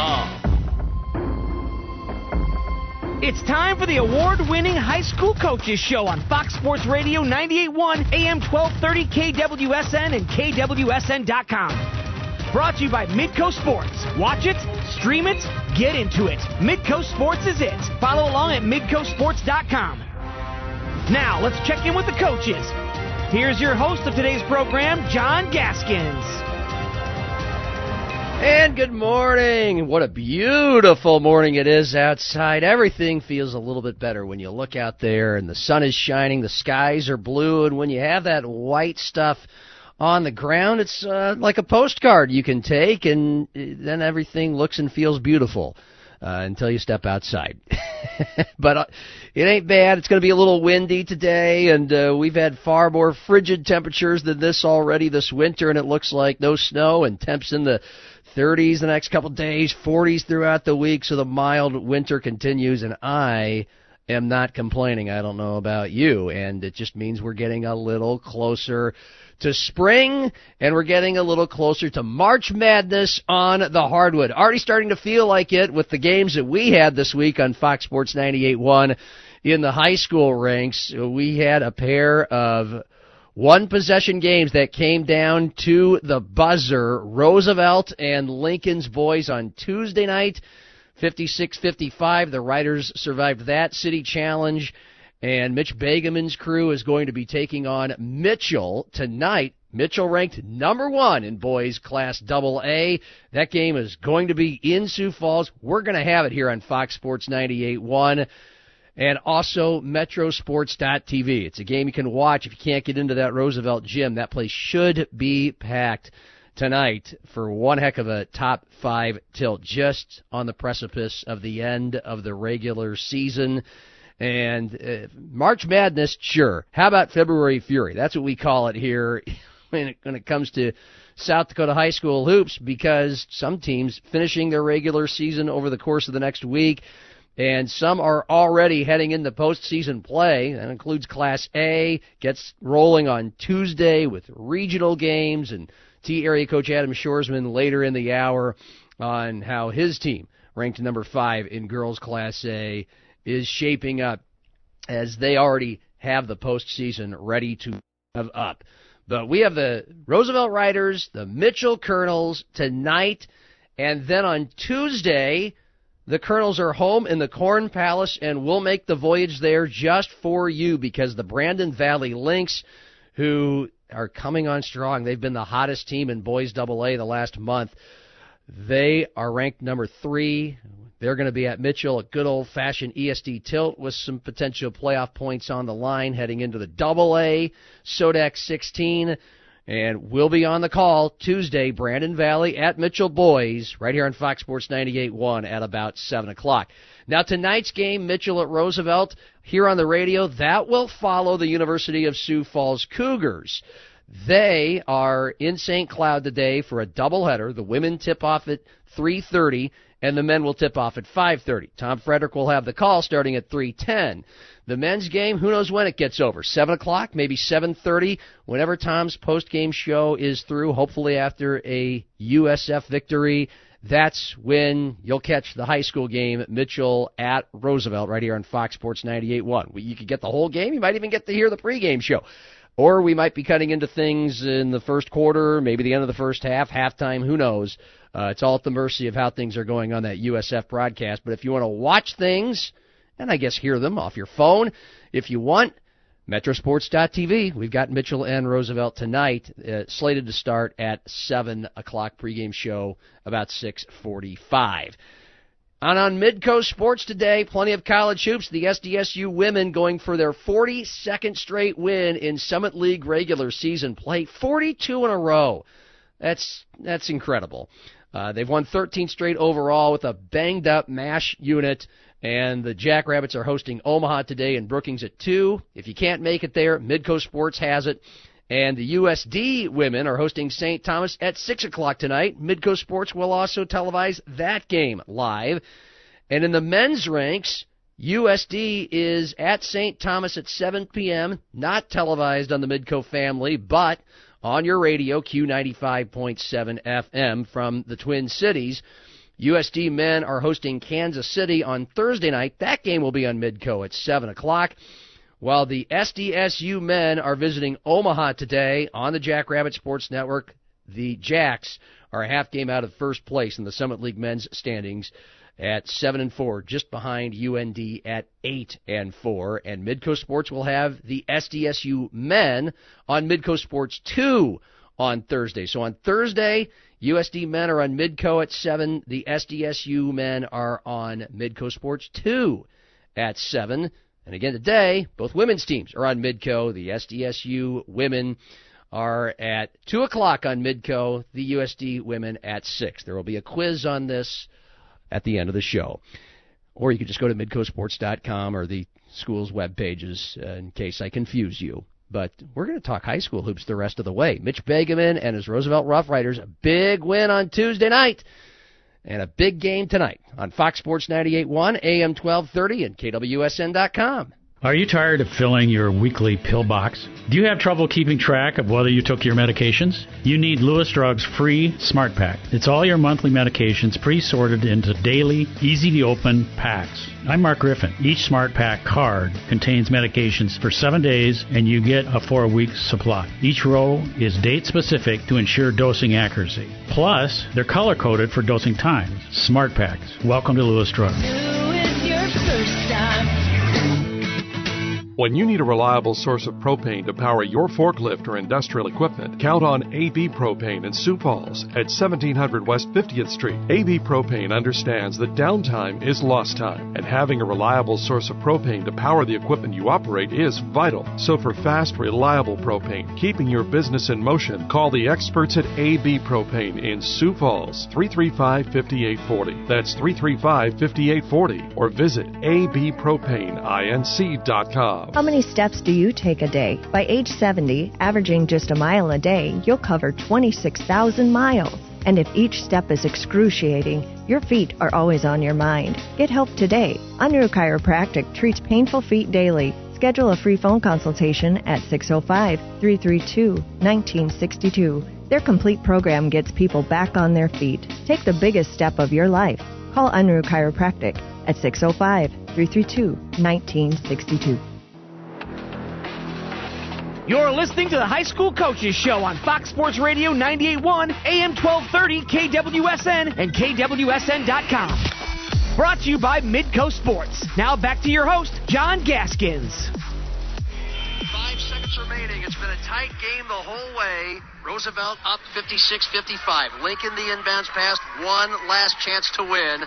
mitcosports.com. It's time for the award-winning High School Coaches Show on Fox Sports Radio 98.1, AM 1230, KWSN, and KWSN.com. Brought to you by Midco Sports. Watch it, stream it, get into it. Midco Sports is it. Follow along at MidcoSports.com. Now, let's check in with the coaches. Here's your host of today's program, John Gaskins. And good morning. What a beautiful morning it is outside. Everything feels a little bit better when you look out there and the sun is shining, the skies are blue, and when you have that white stuff on the ground, it's like a postcard you can take, and then everything looks and feels beautiful until you step outside. But it ain't bad. It's going to be a little windy today, and we've had far more frigid temperatures than this already this winter, and it looks like no snow and temps in the 30s the next couple days, 40s throughout the week, so the mild winter continues, and I am not complaining. I don't know about you, and it just means we're getting a little closer to spring, and we're getting a little closer to March Madness on the hardwood. Already starting to feel like it with the games that we had this week on Fox Sports 98.1 in the high school ranks. We had a pair of one-possession games that came down to the buzzer. Roosevelt and Lincoln's boys on Tuesday night, 56-55. The Riders survived that city challenge. And Mitch Begeman's crew is going to be taking on Mitchell tonight. Mitchell ranked #1 in boys class AA. That game is going to be in Sioux Falls. We're going to have it here on Fox Sports 98.1 and also metrosports.tv. It's a game you can watch if you can't get into that Roosevelt gym. That place should be packed tonight for one heck of a top five tilt, just on the precipice of the end of the regular season. And March Madness, sure. How about February Fury? That's what we call it here when it comes to South Dakota high school hoops, because some teams finishing their regular season over the course of the next week, and some are already heading into postseason play. That includes Class A, gets rolling on Tuesday with regional games, and Tea Area coach Adam Shoresman later in the hour on how his team, ranked #5 in girls Class A, is shaping up, as they already have the postseason ready to have up. But we have the Roosevelt Riders, the Mitchell Colonels tonight, and then on Tuesday, the Colonels are home in the Corn Palace, and we'll make the voyage there just for you, because the Brandon Valley Lynx, who are coming on strong, they've been the hottest team in boys AA the last month. They are ranked #3. They're going to be at Mitchell, a good old-fashioned ESD tilt with some potential playoff points on the line heading into the AA SODAC 16. And we'll be on the call Tuesday, Brandon Valley at Mitchell boys, right here on Fox Sports 98.1 at about 7 o'clock. Now, tonight's game, Mitchell at Roosevelt, here on the radio, that will follow the University of Sioux Falls Cougars. They are in St. Cloud today for a doubleheader. The women tip off at 3:30. And the men will tip off at 5:30. Tom Frederick will have the call starting at 3:10. The men's game, who knows when it gets over, 7 o'clock, maybe 7:30, whenever Tom's post-game show is through, hopefully after a USF victory. That's when you'll catch the high school game, Mitchell at Roosevelt, right here on Fox Sports 98.1. You could get the whole game. You might even get to hear the pregame show. Or we might be cutting into things in the first quarter, maybe the end of the first half, halftime, who knows. It's all at the mercy of how things are going on that USF broadcast. But if you want to watch things, and I guess hear them off your phone, if you want, metrosports.tv. We've got Mitchell and Roosevelt tonight, slated to start at 7 o'clock, pregame show about 6:45. And on Midco Sports today, plenty of college hoops. The SDSU women going for their 42nd straight win in Summit League regular season play, 42 in a row. That's incredible. They've won 13 straight overall with a banged-up MASH unit, and the Jackrabbits are hosting Omaha today in Brookings at 2. If you can't make it there, Midco Sports has it. And the USD women are hosting St. Thomas at 6 o'clock tonight. Midco Sports will also televise that game live. And in the men's ranks, USD is at St. Thomas at 7 p.m., not televised on the Midco family, but on your radio, Q95.7 FM from the Twin Cities. USD men are hosting Kansas City on Thursday night. That game will be on Midco at 7 o'clock. While the SDSU men are visiting Omaha today on the Jackrabbit Sports Network, the Jacks are a half game out of first place in the Summit League men's standings at 7-4, just behind UND at 8-4. And Midco Sports will have the SDSU men on Midco Sports 2 on Thursday. So on Thursday, USD men are on Midco at 7. The SDSU men are on Midco Sports 2 at 7. And again today, both women's teams are on Midco. The SDSU women are at 2 o'clock on Midco, the USD women at 6. There will be a quiz on this at the end of the show. Or you can just go to MidcoSports.com or the school's web pages in case I confuse you. But we're going to talk high school hoops the rest of the way. Mitch Begeman and his Roosevelt Rough Riders, a big win on Tuesday night. And a big game tonight on Fox Sports 98.1, AM 1230, and KWSN.com. Are you tired of filling your weekly pill box? Do you have trouble keeping track of whether you took your medications? You need Lewis Drugs' free Smart Pack. It's all your monthly medications pre-sorted into daily, easy-to-open packs. I'm Mark Griffin. Each Smart Pack card contains medications for 7 days, and you get a 4-week supply. Each row is date-specific to ensure dosing accuracy. Plus, they're color-coded for dosing times. Smart Packs. Welcome to Lewis Drugs. It's your first time. When you need a reliable source of propane to power your forklift or industrial equipment, count on AB Propane in Sioux Falls at 1700 West 50th Street. AB Propane understands that downtime is lost time, and having a reliable source of propane to power the equipment you operate is vital. So for fast, reliable propane, keeping your business in motion, call the experts at AB Propane in Sioux Falls, 335-5840. That's 335-5840, or visit abpropaneinc.com. How many steps do you take a day? By age 70, averaging just a mile a day, you'll cover 26,000 miles. And if each step is excruciating, your feet are always on your mind. Get help today. Unruh Chiropractic treats painful feet daily. Schedule a free phone consultation at 605-332-1962. Their complete program gets people back on their feet. Take the biggest step of your life. Call Unruh Chiropractic at 605-332-1962. You're listening to the High School Coaches Show on Fox Sports Radio 98.1, AM 1230, KWSN, and KWSN.com. Brought to you by Midco Sports. Now back to your host, John Gaskins. 5 seconds remaining. It's been a tight game the whole way. Roosevelt up 56-55. Lincoln the inbounds pass. One last chance to win.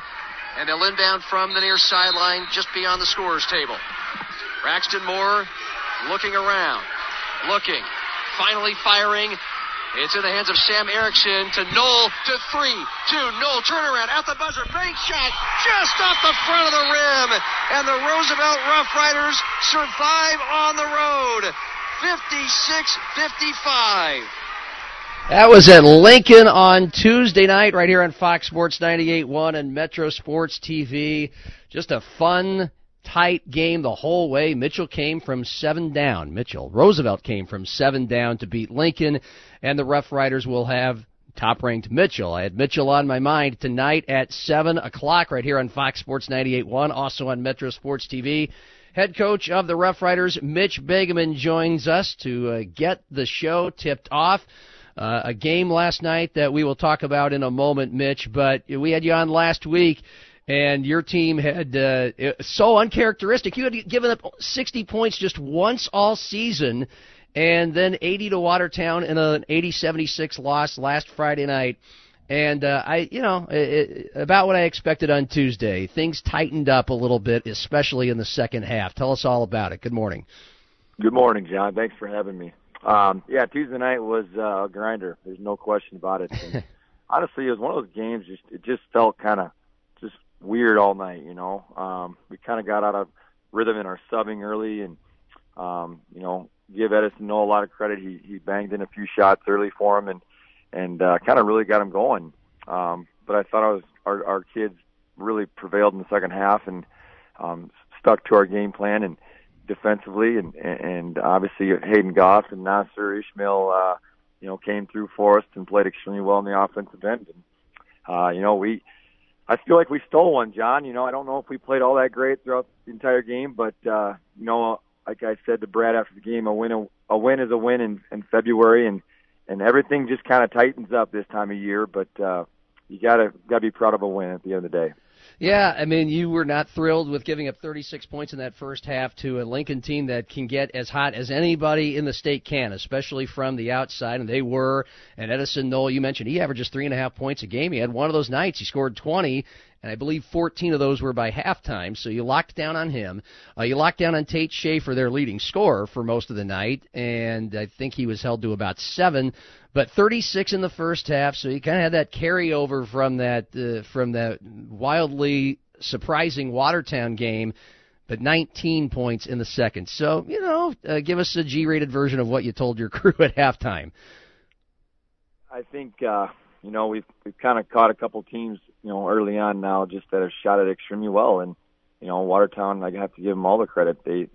And they'll inbound from the near sideline just beyond the scorer's table. Braxton Moore looking around. Looking, finally firing. It's in the hands of Sam Erickson to Knoll to 3-2. Knoll turnaround at the buzzer, bank shot just off the front of the rim, and the Roosevelt Rough Riders survive on the road, 56-55. That was at Lincoln on Tuesday night, right here on Fox Sports 98.1 and Metro Sports TV. Just a fun, tight game the whole way. Mitchell came from 7 down. Roosevelt came from 7 down to beat Lincoln, and the Rough Riders will have top-ranked Mitchell. I had Mitchell on my mind tonight at 7 o'clock right here on Fox Sports 98.1, also on Metro Sports TV. Head coach of the Rough Riders, Mitch Begeman, joins us to get the show tipped off. A game last night that we will talk about in a moment, Mitch, but we had you on last week. And your team had, so uncharacteristic, you had given up 60 points just once all season, and then 80 to Watertown in an 80-76 loss last Friday night. And about what I expected on Tuesday. Things tightened up a little bit, especially in the second half. Tell us all about it. Good morning. Good morning, John. Thanks for having me. Tuesday night was a grinder. There's no question about it. And honestly, it was one of those games, it just felt kind of weird all night, we kind of got out of rhythm in our subbing early, and give Edison Knoll a lot of credit. He banged in a few shots early for him, and kind of really got him going. But I thought our kids really prevailed in the second half, and stuck to our game plan and defensively, and obviously Hayden Goff and Nasser Ishmael, came through for us and played extremely well in the offensive end. And, I feel like we stole one, John. You know, I don't know if we played all that great throughout the entire game, but, you know, like I said to Brad after the game, a win is a win in February, and everything just kind of tightens up this time of year, but you gotta be proud of a win at the end of the day. Yeah, I mean, you were not thrilled with giving up 36 points in that first half to a Lincoln team that can get as hot as anybody in the state can, especially from the outside, and they were. And Edison Knoll, you mentioned, he averages 3.5 points a game. He had one of those nights. He scored 20, and I believe 14 of those were by halftime, so you locked down on him. You locked down on Tate Schaefer, their leading scorer, for most of the night, and I think he was held to about 7. But 36 in the first half, so you kind of had that carryover from that wildly surprising Watertown game, but 19 points in the second. So, you know, give us a G-rated version of what you told your crew at halftime. I think, you know, we've kind of caught a couple teams, you know, early on now, just that have shot it extremely well. And, you know, Watertown, I have to give them all the credit. They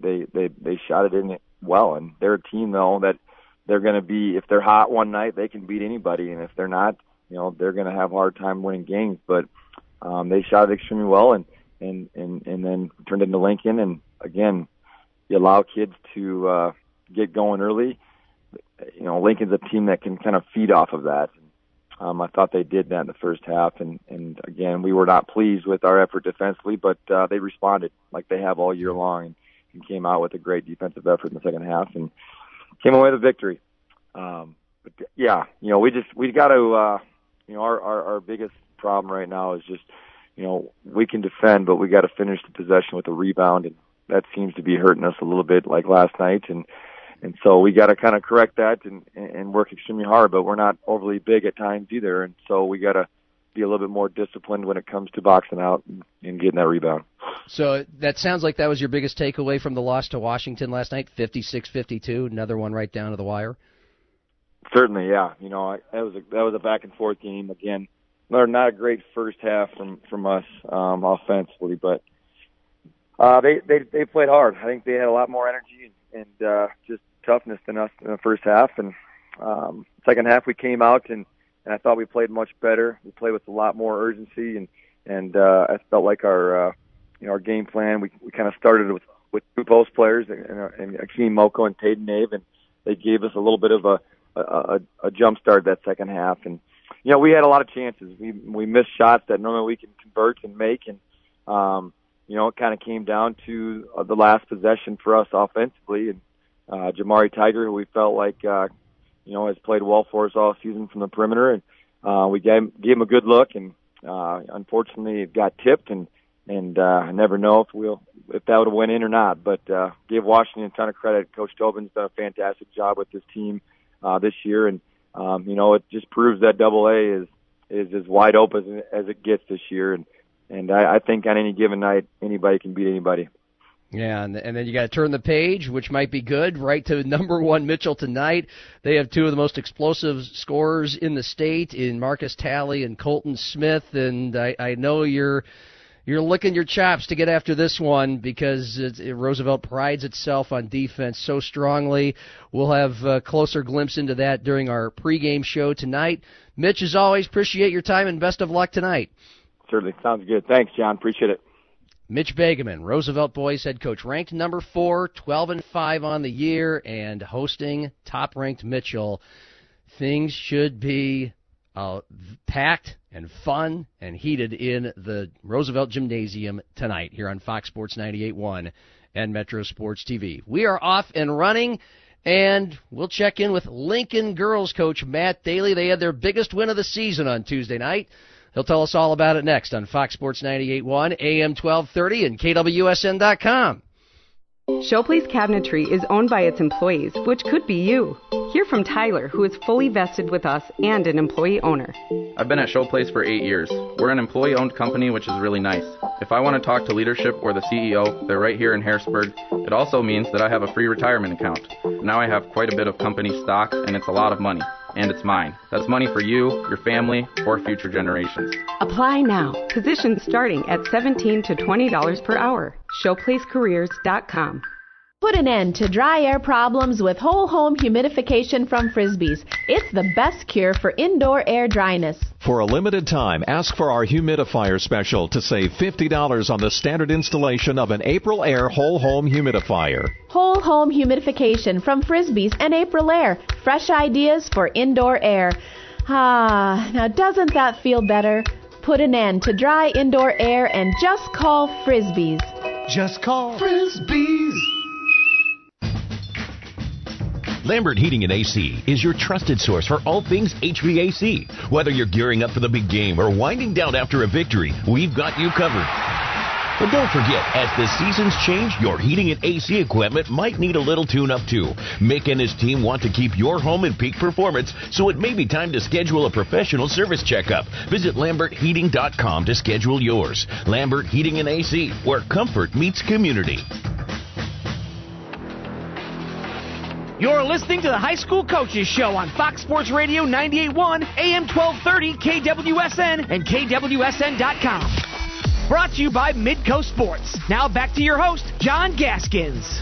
shot it in well. And they're a team, though, that they're going to be, if they're hot one night, they can beat anybody. And if they're not, you know, they're going to have a hard time winning games. But they shot it extremely well and then turned into Lincoln. And, again, you allow kids to get going early. You know, Lincoln's a team that can kind of feed off of that. I thought they did that in the first half, and again, we were not pleased with our effort defensively, but they responded like they have all year long and came out with a great defensive effort in the second half and came away with a victory. But yeah, you know, we got to, you know, our biggest problem right now is just, you know, we can defend, but we got to finish the possession with a rebound, and that seems to be hurting us a little bit, like last night, and so we got to kind of correct that and work extremely hard, but we're not overly big at times either. And so we got to be a little bit more disciplined when it comes to boxing out and getting that rebound. So that sounds like that was your biggest takeaway from the loss to Washington last night, 56-52, another one right down to the wire. Certainly, yeah. You know, that was a back-and-forth game. Again, not a great first half from us offensively, but they played hard. I think they had a lot more energy and just toughness than us in the first half, and second half we came out and I thought we played much better. We played with a lot more urgency and I felt like our you know, our game plan, we kind of started with two post players and Akeem Moko and Taden Nave, and they gave us a little bit of a jump start that second half. And you know, we had a lot of chances. We missed shots that normally we can convert and make, and you know, it kind of came down to the last possession for us offensively. And Jamari Tiger, who we felt like, you know, has played well for us all season from the perimeter. And we gave him a good look, and unfortunately it got tipped. And I never know if that would have went in or not. But give Washington a ton of credit. Coach Tobin's done a fantastic job with this team this year. And, you know, it just proves that AA is as wide open as it gets this year. And I think on any given night, anybody can beat anybody. Yeah, and then you got to turn the page, which might be good, right to #1 Mitchell tonight. They have two of the most explosive scorers in the state in Marcus Talley and Colton Smith. And I know you're licking your chops to get after this one, because Roosevelt prides itself on defense so strongly. We'll have a closer glimpse into that during our pregame show tonight. Mitch, as always, appreciate your time and best of luck tonight. Certainly. Sounds good. Thanks, John. Appreciate it. Mitch Begeman, Roosevelt boys head coach, ranked #4, 12-5 on the year, and hosting top-ranked Mitchell. Things should be packed and fun and heated in the Roosevelt Gymnasium tonight here on Fox Sports 98.1 and Metro Sports TV. We are off and running, and we'll check in with Lincoln girls coach Matt Daly. They had their biggest win of the season on Tuesday night. He'll tell us all about it next on Fox Sports 98.1, AM 1230, and KWSN.com. Showplace Cabinetry is owned by its employees, which could be you. Hear from Tyler, who is fully vested with us and an employee owner. I've been at Showplace for 8 years. We're an employee-owned company, which is really nice. If I want to talk to leadership or the CEO, they're right here in Harrisburg. It also means that I have a free retirement account. Now I have quite a bit of company stock, and it's a lot of money. And it's mine. That's money for you, your family, or future generations. Apply now. Positions starting at $17 to $20 per hour. Showplacecareers.com. Put an end to dry air problems with whole home humidification from Frisbee's. It's the best cure for indoor air dryness. For a limited time, ask for our humidifier special to save $50 on the standard installation of an April Air whole home humidifier. Whole home humidification from Frisbee's and April Air. Fresh ideas for indoor air. Ah, now doesn't that feel better? Put an end to dry indoor air and just call Frisbee's. Just call Frisbee's. Lambert Heating and AC is your trusted source for all things HVAC. Whether you're gearing up for the big game or winding down after a victory, we've got you covered. But don't forget, as the seasons change, your heating and AC equipment might need a little tune-up too. Mick and his team want to keep your home in peak performance, so it may be time to schedule a professional service checkup. Visit lambertheating.com to schedule yours. Lambert Heating and AC, where comfort meets community. You're listening to the High School Coaches Show on Fox Sports Radio 98.1, AM 1230, KWSN, and KWSN.com. Brought to you by Midco Sports. Now back to your host, John Gaskins.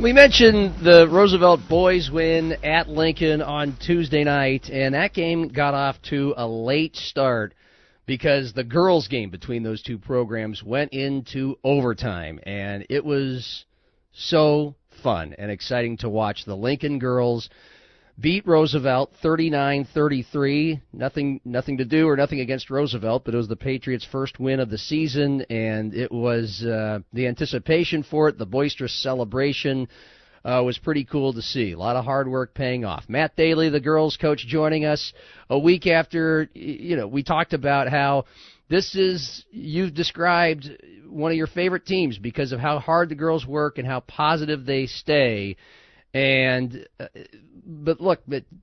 We mentioned the Roosevelt boys win at Lincoln on Tuesday night, and that game got off to a late start, because the girls' game between those two programs went into overtime, and it was so fun and exciting to watch. The Lincoln girls beat Roosevelt 39-33. Nothing to do or nothing against Roosevelt, but it was the Patriots' first win of the season, and it was the anticipation for it, the boisterous celebration. Was pretty cool to see. A lot of hard work paying off. Matt Daly, the girls' coach, joining us a week after, we talked about how this is, you've described one of your favorite teams because of how hard the girls work and how positive they stay. And, but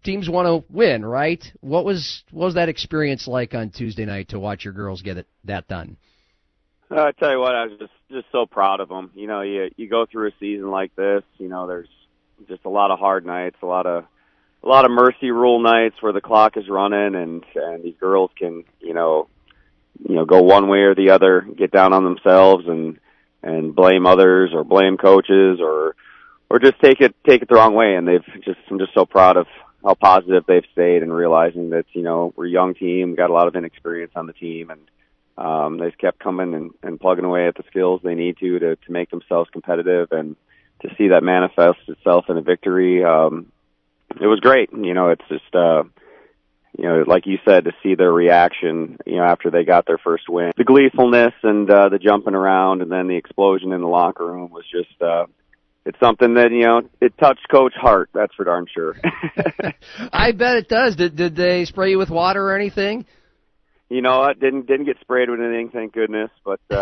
teams want to win, right? What was that experience like on Tuesday night to watch your girls get that done? I tell you what, I was just so proud of them. You go through a season like this, there's just a lot of hard nights, a lot of mercy rule nights where the clock is running, and these girls can, go one way or the other, get down on themselves and blame others or blame coaches or just take it the wrong way. And I'm just so proud of how positive they've stayed and realizing that, we're a young team, got a lot of inexperience on the team, and they've kept coming and plugging away at the skills they need to make themselves competitive, and to see that manifest itself in a victory. It was great. It's just, like you said, to see their reaction, after they got their first win, the gleefulness and the jumping around, and then the explosion in the locker room was just, it's something that, it touched Coach Hart. That's for darn sure. I bet it does. Did they spray you with water or anything? I didn't get sprayed with anything, thank goodness, but it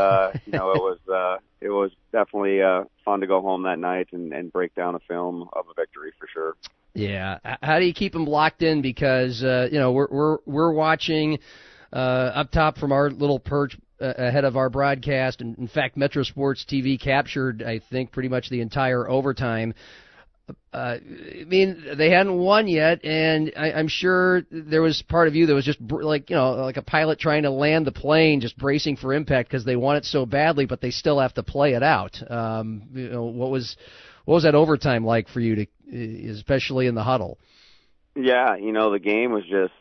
was definitely fun to go home that night and break down a film of a victory for sure. Yeah, how do you keep them locked in? Because we're watching up top from our little perch ahead of our broadcast, and in fact, Metro Sports TV captured, I think, pretty much the entire overtime. They hadn't won yet, and I'm sure there was part of you that was just like a pilot trying to land the plane, just bracing for impact because they want it so badly, but they still have to play it out. What was that overtime like for you, especially in the huddle? Yeah, the game was just,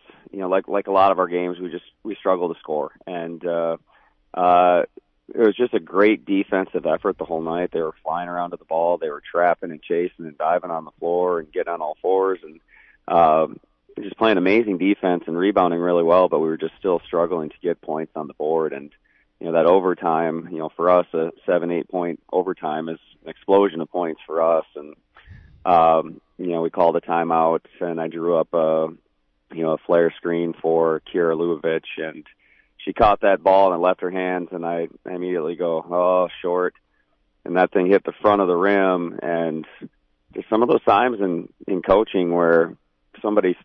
like a lot of our games, we struggle to score, and it was just a great defensive effort the whole night. They were flying around to the ball. They were trapping and chasing and diving on the floor and getting on all fours, and just playing amazing defense and rebounding really well, but we were just still struggling to get points on the board. And, that overtime, for us, a 7-8 point overtime is an explosion of points for us. And, we called a timeout, and I drew up a flare screen for Kiera Lubovich, and she caught that ball and it left her hands, and I immediately go, oh, short. And that thing hit the front of the rim. And there's some of those times in coaching where somebody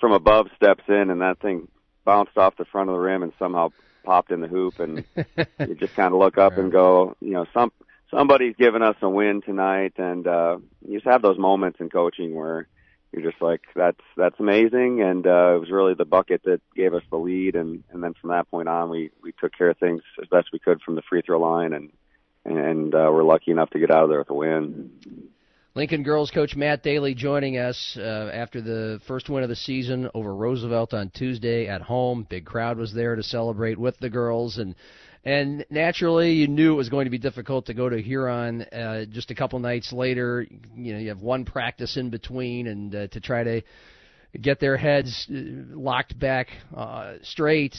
from above steps in, and that thing bounced off the front of the rim and somehow popped in the hoop. And you just kind of look up and go, somebody's giving us a win tonight. And you just have those moments in coaching where you're just like, that's amazing. And it was really the bucket that gave us the lead. And then from that point on, we took care of things as best we could from the free throw line, and we're lucky enough to get out of there with a win. Lincoln girls coach Matt Daly joining us after the first win of the season over Roosevelt on Tuesday at home. Big crowd was there to celebrate with the girls, and naturally you knew it was going to be difficult to go to Huron just a couple nights later. You know, you have one practice in between, and to try to get their heads locked back straight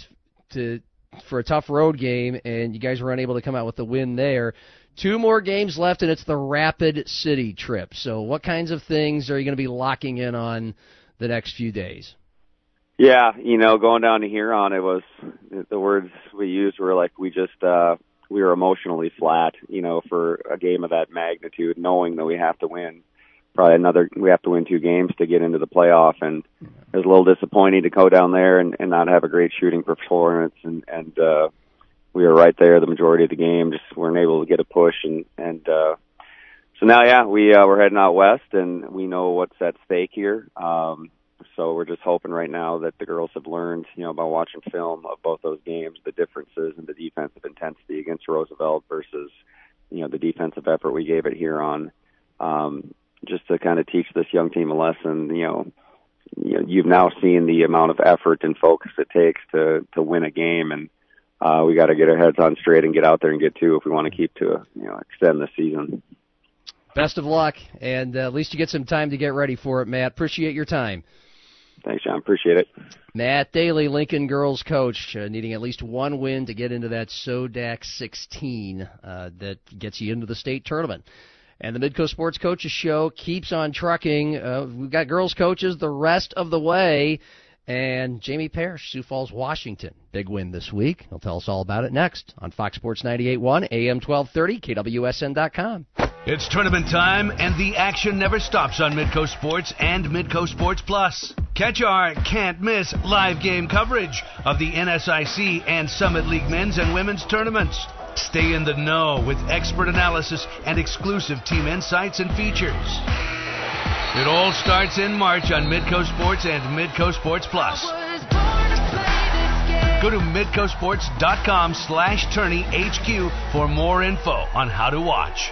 for a tough road game, and you guys were unable to come out with the win there. Two more games left, and it's the Rapid City trip. So what kinds of things are you going to be locking in on the next few days? Yeah, you know, going down to Huron, it was, the words we used were like, we were emotionally flat, you know, for a game of that magnitude, knowing that we have to win. We have to win two games to get into the playoff, and it was a little disappointing to go down there and not have a great shooting performance. And we were right there the majority of the game, just weren't able to get a push. And so now, yeah, we're heading out west, and we know what's at stake here. So we're just hoping right now that the girls have learned, you know, by watching film of both those games, the differences in the defensive intensity against Roosevelt versus, you know, the defensive effort we gave it here on. Just to kind of teach this young team a lesson, you know, you've now seen the amount of effort and focus it takes to win a game, and we got to get our heads on straight and get out there and get two if we want to keep to, you know, extend the season. Best of luck, and at least you get some time to get ready for it, Matt. Appreciate your time. Thanks, John. Appreciate it. Matt Daly, Lincoln girls coach, needing at least one win to get into that SODAC 16 that gets you into the state tournament. And the Midco Sports Coaches Show keeps on trucking. We've got girls coaches the rest of the way. And Jamie Parrish, Sioux Falls, Washington. Big win this week. He'll tell us all about it next on Fox Sports 98.1, AM 1230, KWSN.com. It's tournament time, and the action never stops on Midco Sports and Midco Sports Plus. Catch our can't-miss live game coverage of the NSIC and Summit League men's and women's tournaments. Stay in the know with expert analysis and exclusive team insights and features. It all starts in March on Midco Sports and Midco Sports Plus. Go to MidcoSports.com/tourneyHQ for more info on how to watch.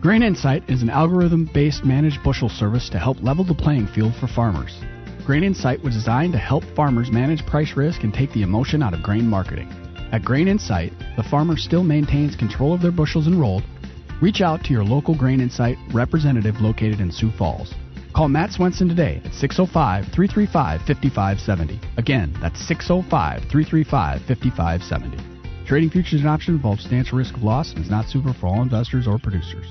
Grain Insight is an algorithm-based managed bushel service to help level the playing field for farmers. Grain Insight was designed to help farmers manage price risk and take the emotion out of grain marketing. At Grain Insight, the farmer still maintains control of their bushels enrolled. Reach out to your local Grain Insight representative located in Sioux Falls. Call Matt Swenson today at 605-335-5570. Again, that's 605-335-5570. Trading futures and options involves substantial risk of loss and is not suitable for all investors or producers.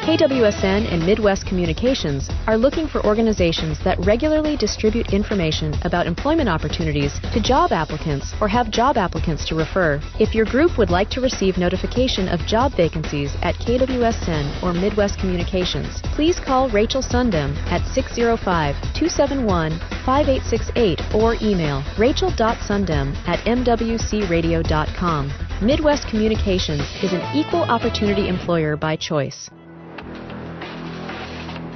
KWSN and Midwest Communications are looking for organizations that regularly distribute information about employment opportunities to job applicants or have job applicants to refer. If your group would like to receive notification of job vacancies at KWSN or Midwest Communications, please call Rachel Sundem at 605-271-5868 or email rachel.sundem@mwcradio.com. Midwest Communications is an equal opportunity employer by choice.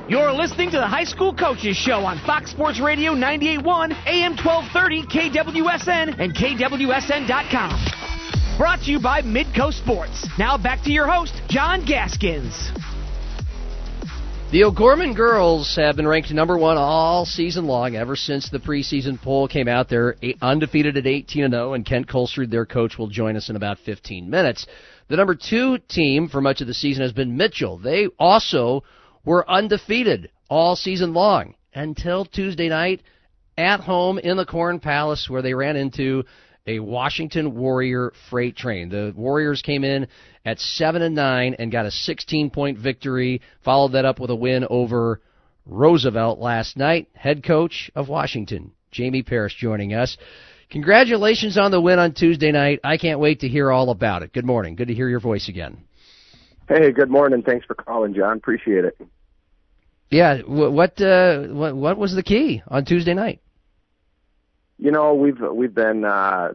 You're listening to the High School Coaches Show on Fox Sports Radio 98.1, AM 1230, KWSN, and KWSN.com. Brought to you by Midco Sports. Now back to your host, John Gaskins. The O'Gorman girls have been ranked number one all season long, ever since the preseason poll came out. They're undefeated at 18-0, and Kent Colstrud, their coach, will join us in about 15 minutes. The number two team for much of the season has been Mitchell. They also were undefeated all season long until Tuesday night at home in the Corn Palace, where they ran into a Washington Warrior freight train. The Warriors came in at 7-9 and got a 16-point victory, followed that up with a win over Roosevelt last night. Head coach of Washington, Jamie Parrish, joining us. Congratulations on the win on Tuesday night. I can't wait to hear all about it. Good morning. Good to hear your voice again. Hey, good morning. Thanks for calling, John. Appreciate it. Yeah, what was the key on Tuesday night? You know, we've been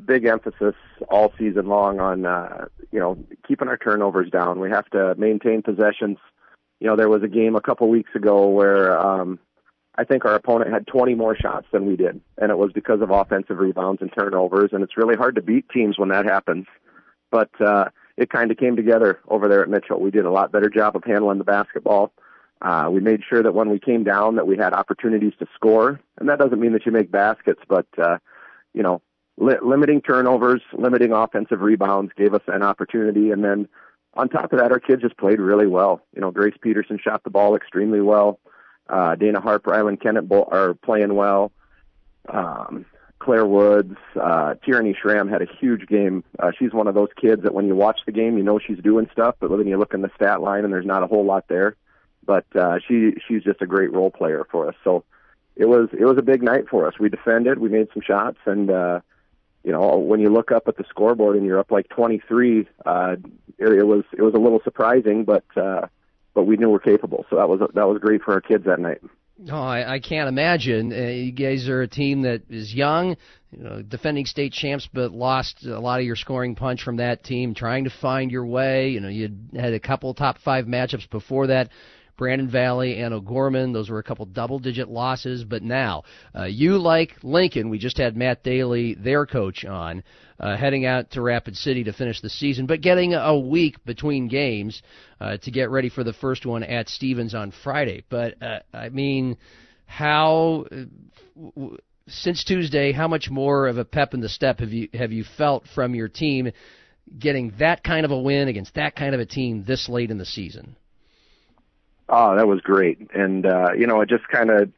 big emphasis all season long on you know, keeping our turnovers down. We have to maintain possessions. You know, there was a game a couple weeks ago where I think our opponent had 20 more shots than we did, and it was because of offensive rebounds and turnovers, and it's really hard to beat teams when that happens. But it kind of came together over there at Mitchell. We did a lot better job of handling the basketball. We made sure that when we came down that we had opportunities to score, and that doesn't mean that you make baskets, but, you know, limiting turnovers, limiting offensive rebounds gave us an opportunity, and then on top of that, our kids just played really well. You know, Grace Peterson shot the ball extremely well. Dana Harper, Island Kennett are playing well. Claire Woods, Tierney Schramm had a huge game. She's one of those kids that when you watch the game, you know she's doing stuff, but then you look in the stat line and there's not a whole lot there. But she's just a great role player for us. So it was a big night for us. We defended, we made some shots, and you know, when you look up at the scoreboard and you're up like 23, it was a little surprising, but we knew we're capable. So that was great for our kids that night. No, oh, I can't imagine. You guys are a team that is young, you know, defending state champs, but lost a lot of your scoring punch from that team, trying to find your way. You know, you had a couple top five matchups before that. Brandon Valley and O'Gorman, those were a couple double-digit losses. But now, you like Lincoln. We just had Matt Daly, their coach, on, heading out to Rapid City to finish the season, but getting a week between games to get ready for the first one at Stevens on Friday. But, I mean, since Tuesday, how much more of a pep in the step have you felt from your team getting that kind of a win against that kind of a team this late in the season? Oh, that was great. And, you know, it just kind of,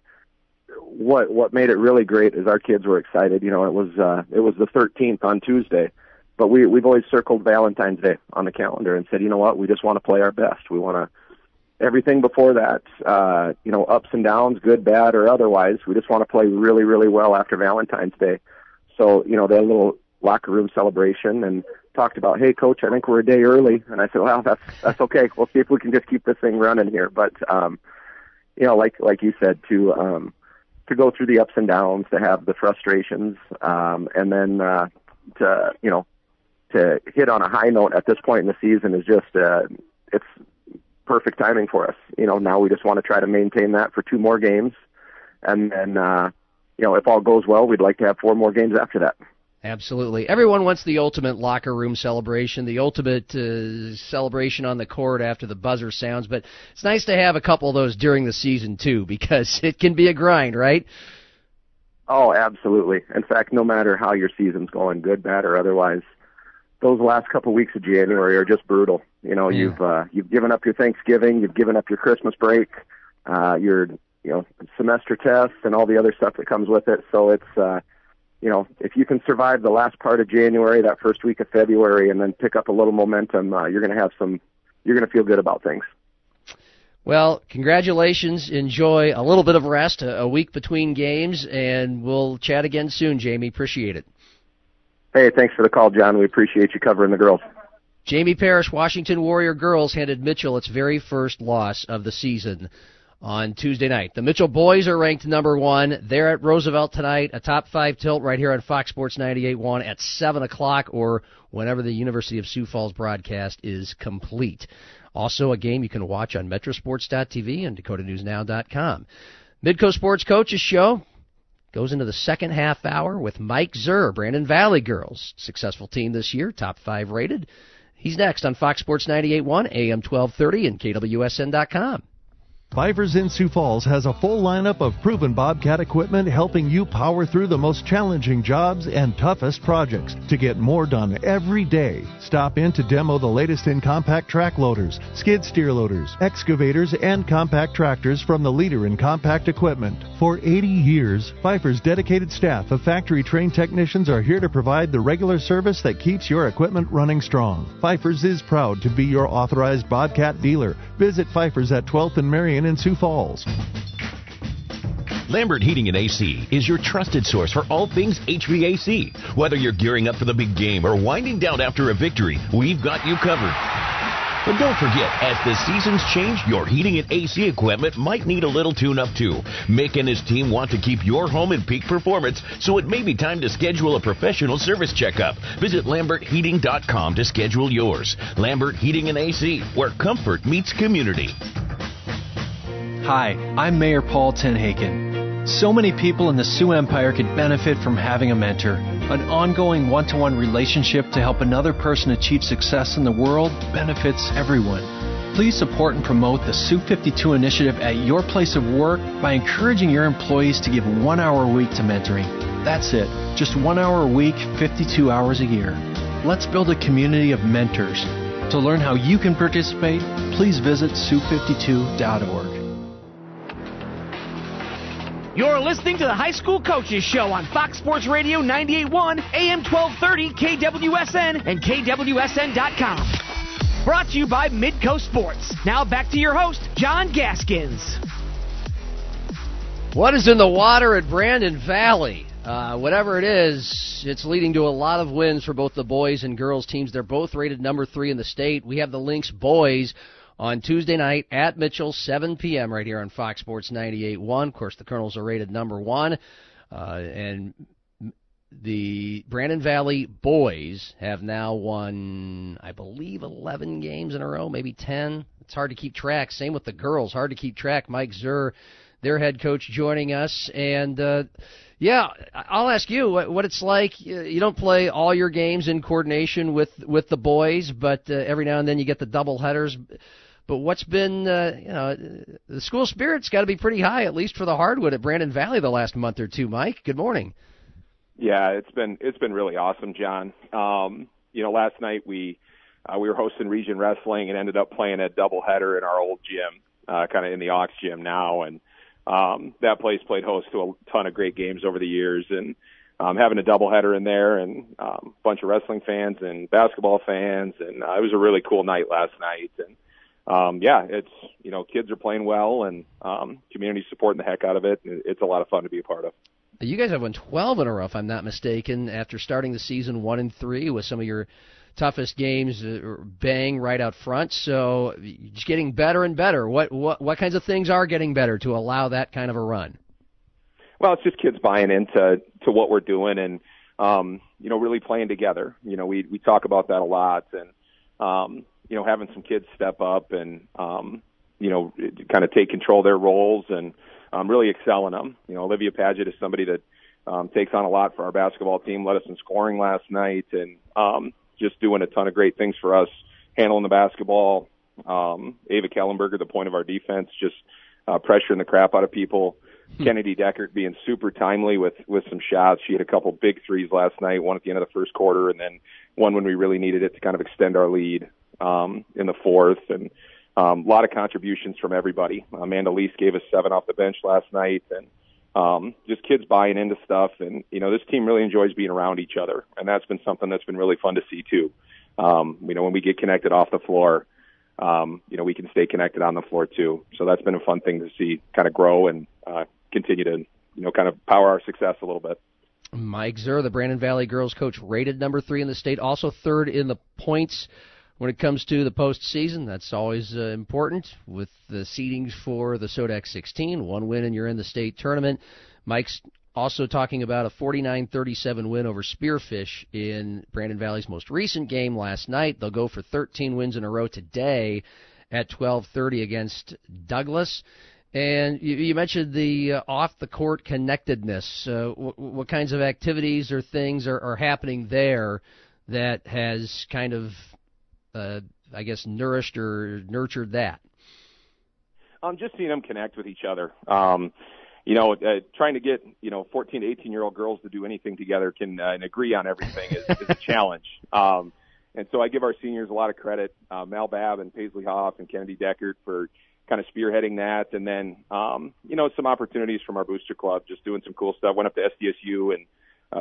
what made it really great is our kids were excited. You know, it was the 13th on Tuesday, but we've always circled Valentine's Day on the calendar and said, you know what, we just want to play our best. We want to, everything before that, you know, ups and downs, good, bad, or otherwise, we just want to play really, really well after Valentine's Day. So, you know, that little locker room celebration and talked about, hey, Coach, I think we're a day early. And I said, well, that's okay. We'll see if we can just keep this thing running here. But, you know, like you said, to go through the ups and downs, to have the frustrations, and then to, you know, to hit on a high note at this point in the season is just, it's perfect timing for us. You know, now we just want to try to maintain that for two more games. And then, you know, if all goes well, we'd like to have four more games after that. Absolutely. Everyone wants the ultimate locker room celebration, the ultimate celebration on the court after the buzzer sounds, but it's nice to have a couple of those during the season, too, because it can be a grind, right? Oh, absolutely. In fact, no matter how your season's going, good, bad, or otherwise, those last couple of weeks of January are just brutal. You know, yeah. You've given up your Thanksgiving, you've given up your Christmas break, your, you know, semester tests and all the other stuff that comes with it, so it's... you know, if you can survive the last part of January, that first week of February, and then pick up a little momentum, you're going to feel good about things. Well, congratulations. Enjoy a little bit of rest, a week between games, and we'll chat again soon, Jamie. Appreciate it. Hey, thanks for the call, John. We appreciate you covering the girls. Jamie Parrish, Washington Warrior girls, handed Mitchell its very first loss of the season on Tuesday night. The Mitchell boys are ranked number one. They're at Roosevelt tonight, a top five tilt right here on Fox Sports 98.1 at 7 o'clock or whenever the University of Sioux Falls broadcast is complete. Also a game you can watch on metrosports.tv and dakotanewsnow.com. Midco Sports Coaches Show goes into the second half hour with Mike Zur, Brandon Valley girls. Successful team this year, top five rated. He's next on Fox Sports 98.1, AM 1230 and KWSN.com. Pfeiffer's in Sioux Falls has a full lineup of proven Bobcat equipment helping you power through the most challenging jobs and toughest projects to get more done every day. Stop in to demo the latest in compact track loaders, skid steer loaders, excavators, and compact tractors from the leader in compact equipment. For 80 years, Pfeiffer's dedicated staff of factory-trained technicians are here to provide the regular service that keeps your equipment running strong. Pfeiffer's is proud to be your authorized Bobcat dealer. Visit Pfeiffer's at 12th and Marion in Sioux Falls. Lambert Heating and AC is your trusted source for all things HVAC. Whether you're gearing up for the big game or winding down after a victory, we've got you covered. But don't forget, as the seasons change, your heating and AC equipment might need a little tune-up too. Mick and his team want to keep your home in peak performance, so it may be time to schedule a professional service checkup. Visit lambertheating.com to schedule yours. Lambert Heating and AC, where comfort meets community. Hi, I'm Mayor Paul Tenhaken. So many people in the Sioux Empire could benefit from having a mentor, an ongoing one-to-one relationship to help another person achieve success in the world benefits everyone. Please support and promote the Sioux 52 initiative at your place of work by encouraging your employees to give 1 hour a week to mentoring. That's it, just 1 hour a week, 52 hours a year. Let's build a community of mentors. To learn how you can participate, please visit Sioux52.org. You're listening to the High School Coaches Show on Fox Sports Radio 98.1, AM 1230, KWSN, and KWSN.com. Brought to you by Midco Sports. Now back to your host, John Gaskins. What is in the water at Brandon Valley? Whatever it is, it's leading to a lot of wins for both the boys and girls teams. They're both rated number 3 in the state. We have the Lynx boys on Tuesday night at Mitchell, 7 p.m. right here on Fox Sports 98.1. Of course, the Colonels are rated number 1. And the Brandon Valley boys have now won, I believe, 11 games in a row, maybe 10. It's hard to keep track. Same with the girls, hard to keep track. Mike Zur, their head coach, joining us. And, yeah, I'll ask you what it's like. You don't play all your games in coordination with the boys, but every now and then you get the double headers. But what's been, the school spirit's got to be pretty high, at least for the hardwood at Brandon Valley the last month or two. Mike, good morning. Yeah, it's been really awesome, John. Last night we were hosting region wrestling and ended up playing a doubleheader in our old gym, kind of in the Ox gym now, and that place played host to a ton of great games over the years, and having a doubleheader in there, and a bunch of wrestling fans and basketball fans, and it was a really cool night last night. And kids are playing well, and community supporting the heck out of it. It's a lot of fun to be a part of. You guys have won 12 in a row, if I'm not mistaken, after starting the season 1-3 with some of your toughest games bang right out front. So just getting better and better. What kinds of things are getting better to allow that kind of a run? Well, it's just kids buying into what we're doing and, really playing together. We talk about that a lot, and, having some kids step up and, kind of take control of their roles and really excel in them. Olivia Paget is somebody that takes on a lot for our basketball team, led us in scoring last night, and just doing a ton of great things for us, handling the basketball. Ava Kellenberger, the point of our defense, just pressuring the crap out of people. Kennedy Deckert being super timely with some shots. She had a couple big threes last night, one at the end of the first quarter, and then one when we really needed it to kind of extend our lead in the fourth. And a lot of contributions from everybody. Amanda Lease gave us 7 off the bench last night, and just kids buying into stuff. And, this team really enjoys being around each other, and that's been something that's been really fun to see too. When we get connected off the floor, we can stay connected on the floor too. So that's been a fun thing to see kind of grow and continue to, kind of power our success a little bit. Mike Zur, the Brandon Valley girls coach, rated number 3 in the state, also 3rd in the points when it comes to the postseason. That's always important with the seedings for the SODAC 16. 1 win and you're in the state tournament. Mike's also talking about a 49-37 win over Spearfish in Brandon Valley's most recent game last night. They'll go for 13 wins in a row today at 12:30 against Douglas. And you mentioned the off-the-court connectedness. What kinds of activities or things are happening there that has kind of nourished or nurtured that? Just seeing them connect with each other. Trying to get 14 to 18-year-old girls to do anything together and agree on everything is a challenge. And so I give our seniors a lot of credit, Mal Babb and Paisley Hoff and Kennedy Deckard, for kind of spearheading that. And then some opportunities from our booster club, just doing some cool stuff. Went up to SDSU and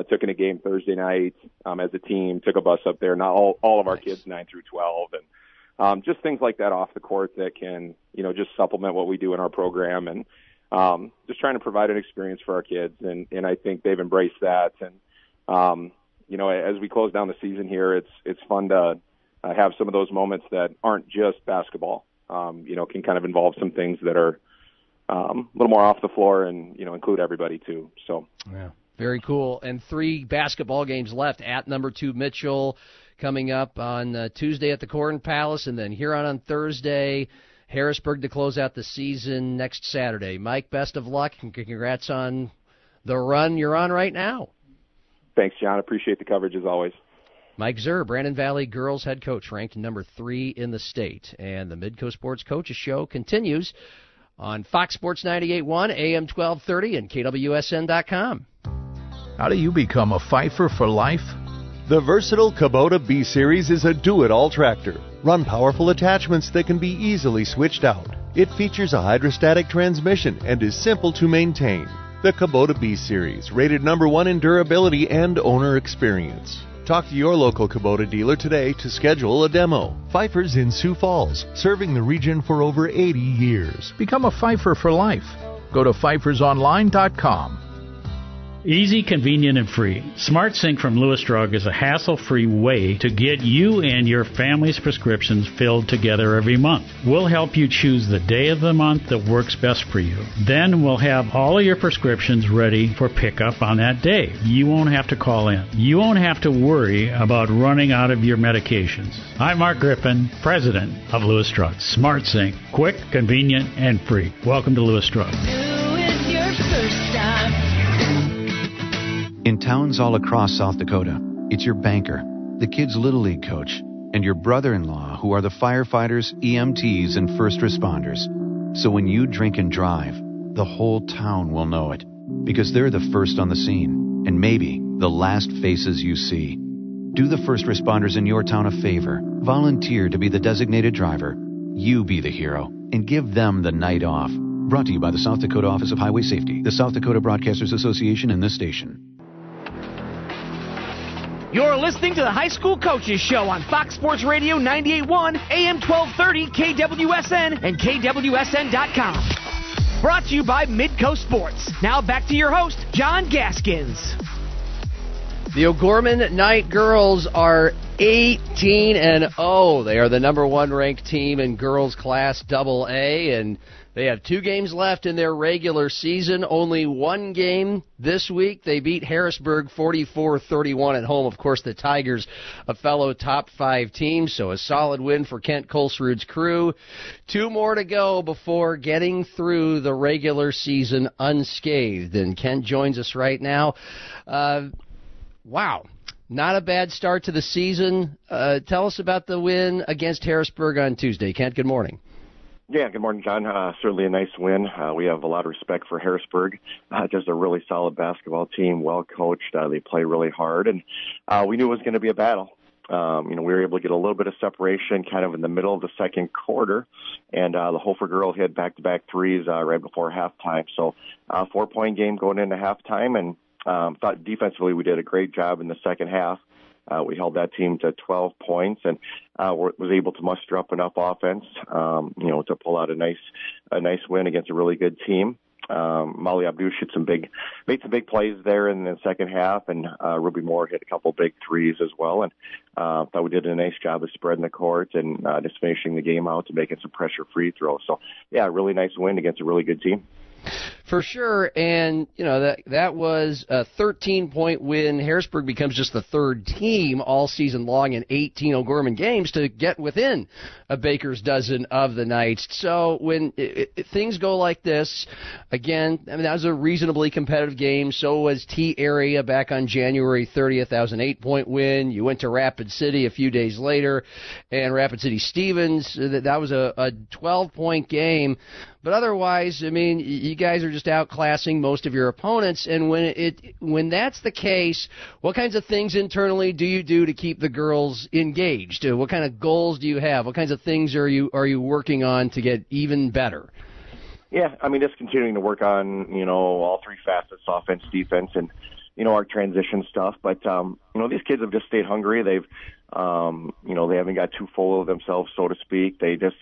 took in a game Thursday night as a team, took a bus up there. Not all of our kids, 9 through 12, and just things like that off the court that can, just supplement what we do in our program, and just trying to provide an experience for our kids. And I think they've embraced that. And, as we close down the season here, it's fun to have some of those moments that aren't just basketball, can kind of involve some things that are a little more off the floor and, include everybody too. So, yeah. Very cool. And 3 basketball games left at number 2 Mitchell coming up on Tuesday at the Corn Palace, and then here on Thursday Harrisburg to close out the season next Saturday. Mike, best of luck, and congrats on the run you're on right now. Thanks, John. Appreciate the coverage as always. Mike Zur, Brandon Valley girls head coach, ranked number 3 in the state. And the Midco Sports Coaches Show continues on Fox Sports 98.1, AM 1230, and KWSN.com. How do you become a Pfeiffer for life? The versatile Kubota B-Series is a do-it-all tractor. Run powerful attachments that can be easily switched out. It features a hydrostatic transmission and is simple to maintain. The Kubota B-Series, rated number 1 in durability and owner experience. Talk to your local Kubota dealer today to schedule a demo. Pfeiffer's in Sioux Falls, serving the region for over 80 years. Become a Pfeiffer for life. Go to pfeiffersonline.com. Easy, convenient, and free. Smart Sync from Lewis Drug is a hassle-free way to get you and your family's prescriptions filled together every month. We'll help you choose the day of the month that works best for you. Then we'll have all of your prescriptions ready for pickup on that day. You won't have to call in. You won't have to worry about running out of your medications. I'm Mark Griffin, president of Lewis Drug. Smart Sync, quick, convenient, and free. Welcome to Lewis Drug. Do it your first time. In towns all across South Dakota, it's your banker, the kids' Little League coach, and your brother-in-law who are the firefighters, EMTs, and first responders. So when you drink and drive, the whole town will know it, because they're the first on the scene, and maybe the last faces you see. Do the first responders in your town a favor. Volunteer to be the designated driver. You be the hero, and give them the night off. Brought to you by the South Dakota Office of Highway Safety, the South Dakota Broadcasters Association, and this station. You're listening to the High School Coaches Show on Fox Sports Radio 98.1, AM 1230, KWSN, and KWSN.com. Brought to you by Midco Sports. Now back to your host, John Gaskins. The O'Gorman Knight girls are 18-0. They are the number 1 ranked team in girls class AA, and they have 2 games left in their regular season, only 1 game this week. They beat Harrisburg 44-31 at home. Of course, the Tigers, a fellow top 5 team, so a solid win for Kent Colesrud's crew. 2 more to go before getting through the regular season unscathed. And Kent joins us right now. Wow. Not a bad start to the season. Tell us about the win against Harrisburg on Tuesday. Kent, good morning. Yeah, good morning, John. Certainly a nice win. We have a lot of respect for Harrisburg. Just a really solid basketball team, well coached. They play really hard, and we knew it was going to be a battle. We were able to get a little bit of separation kind of in the middle of the second quarter, and the Hofer girl hit back-to-back threes right before halftime. So a 4-point game going into halftime, and thought defensively we did a great job in the second half. We held that team to 12 points and was able to muster up enough offense, to pull out a nice win against a really good team. Molly Abdouche made some big plays there in the second half, and Ruby Moore hit a couple big threes as well. And thought we did a nice job of spreading the court and just finishing the game out to making some pressure free throws. So, yeah, a really nice win against a really good team. For sure, and that was a 13-point win. Harrisburg becomes just the 3rd team all season long in 18 O'Gorman games to get within a baker's dozen of the Knights. So when things go like this, again, I mean, that was a reasonably competitive game. So was Tea Area back on January 30th. That was an 8-point win. You went to Rapid City a few days later, and Rapid City Stevens, that was a 12-point game. But otherwise, I mean, you guys are just outclassing most of your opponents, and when that's the case, what kinds of things internally do you do to keep the girls engaged? What kind of goals do you have? What kinds of things are you working on to get even better? Yeah, I mean, just continuing to work on all 3 facets: offense, defense, and our transition stuff. But these kids have just stayed hungry. They've they haven't got too full of themselves, so to speak. They just,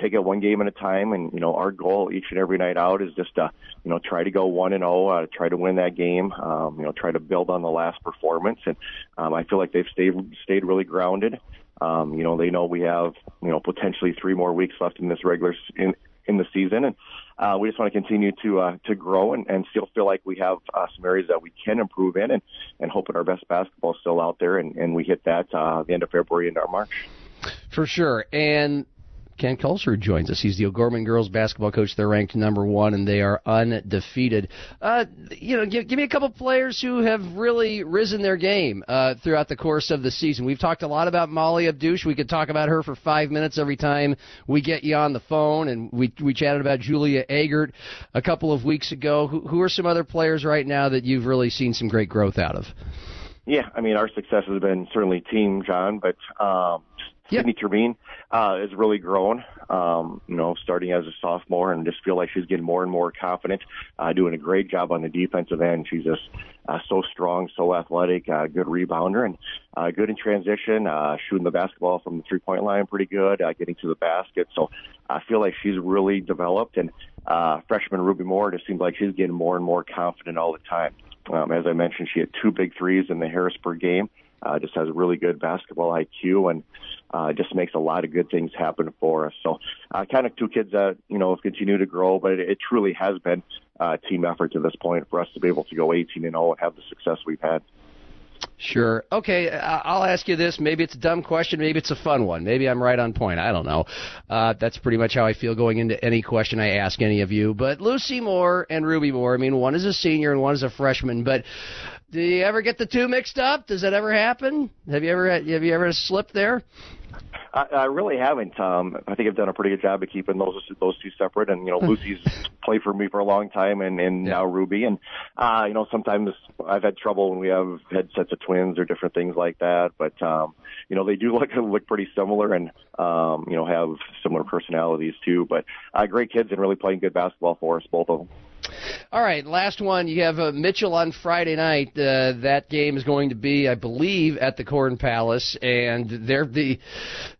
take it one game at a time. And, our goal each and every night out is just, try to go 1-0, try to win that game, try to build on the last performance. And, I feel like they've stayed really grounded. They know we have, potentially 3 more weeks left in this in the season. And, we just want to continue to grow and still feel like we have some areas that we can improve in and hoping our best basketball is still out there and we hit that the end of February into our March. For sure. And Ken Kulser joins us. He's the O'Gorman girls basketball coach. They're ranked number one, and they are undefeated. Give me a couple players who have really risen their game throughout the course of the season. We've talked a lot about Molly Abdouche. We could talk about her for 5 minutes every time we get you on the phone, and we chatted about Julia Agert a couple of weeks ago. Who are some other players right now that you've really seen some great growth out of? Yeah, I mean, our success has been certainly team, John, but Sydney Turbine is really grown, starting as a sophomore, and just feel like she's getting more and more confident, doing a great job on the defensive end. She's just so strong, so athletic, good rebounder, and good in transition, shooting the basketball from the three-point line pretty good, getting to the basket. So I feel like she's really developed, and freshman Ruby Moore just seems like she's getting more and more confident all the time. As I mentioned, she had two big threes in the Harrisburg game. Just has a really good basketball IQ and just makes a lot of good things happen for us. So kind of two kids that, have continued to grow, but it truly has been a team effort to this point for us to be able to go 18-0 and have the success we've had. Sure. Okay, I'll ask you this. Maybe it's a dumb question. Maybe it's a fun one. Maybe I'm right on point. I don't know. That's pretty much how I feel going into any question I ask any of you. But Lucy Moore and Ruby Moore, I mean, one is a senior and one is a freshman. But do you ever get the two mixed up? Does that ever happen? Have you ever slipped there? I really haven't. I think I've done a pretty good job of keeping those two separate. And Lucy's played for me for a long time, and now Ruby. And sometimes I've had trouble when we have had sets of twins or different things like that. But they do look pretty similar, and have similar personalities too. But great kids and really playing good basketball for us, both of them. All right, last one. You have Mitchell on Friday night. That game is going to be, I believe, at the Corn Palace, and they're the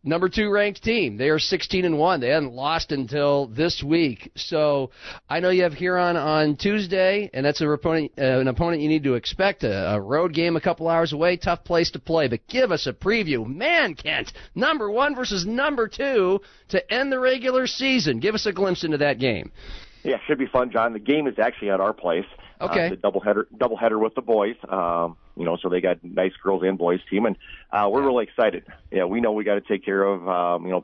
number 2 ranked team. They are 16-1. They hadn't lost until this week. So I know you have Huron on Tuesday, and that's an opponent you need to expect, a road game a couple hours away, tough place to play. But give us a preview. Man, Kent, number 1 versus number 2 to end the regular season. Give us a glimpse into that game. Yeah, should be fun, John. The game is actually at our place. Okay. The doubleheader with the boys. So they got nice girls and boys team, and we're really excited. Yeah, we know we got to take care of,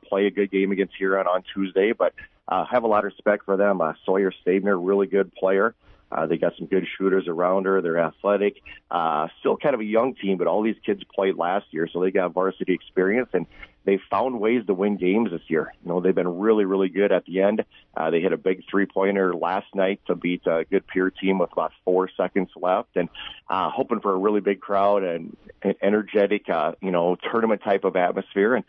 play a good game against Huron on Tuesday, but have a lot of respect for them. Sawyer Stabner, really good player. They got some good shooters around her. They're athletic. Still kind of a young team, but all these kids played last year, so they got varsity experience, and they found ways to win games this year. They've been really, really good at the end. They hit a big three-pointer last night to beat a good peer team with about 4 seconds left, and hoping for a really big crowd and an energetic, tournament type of atmosphere, and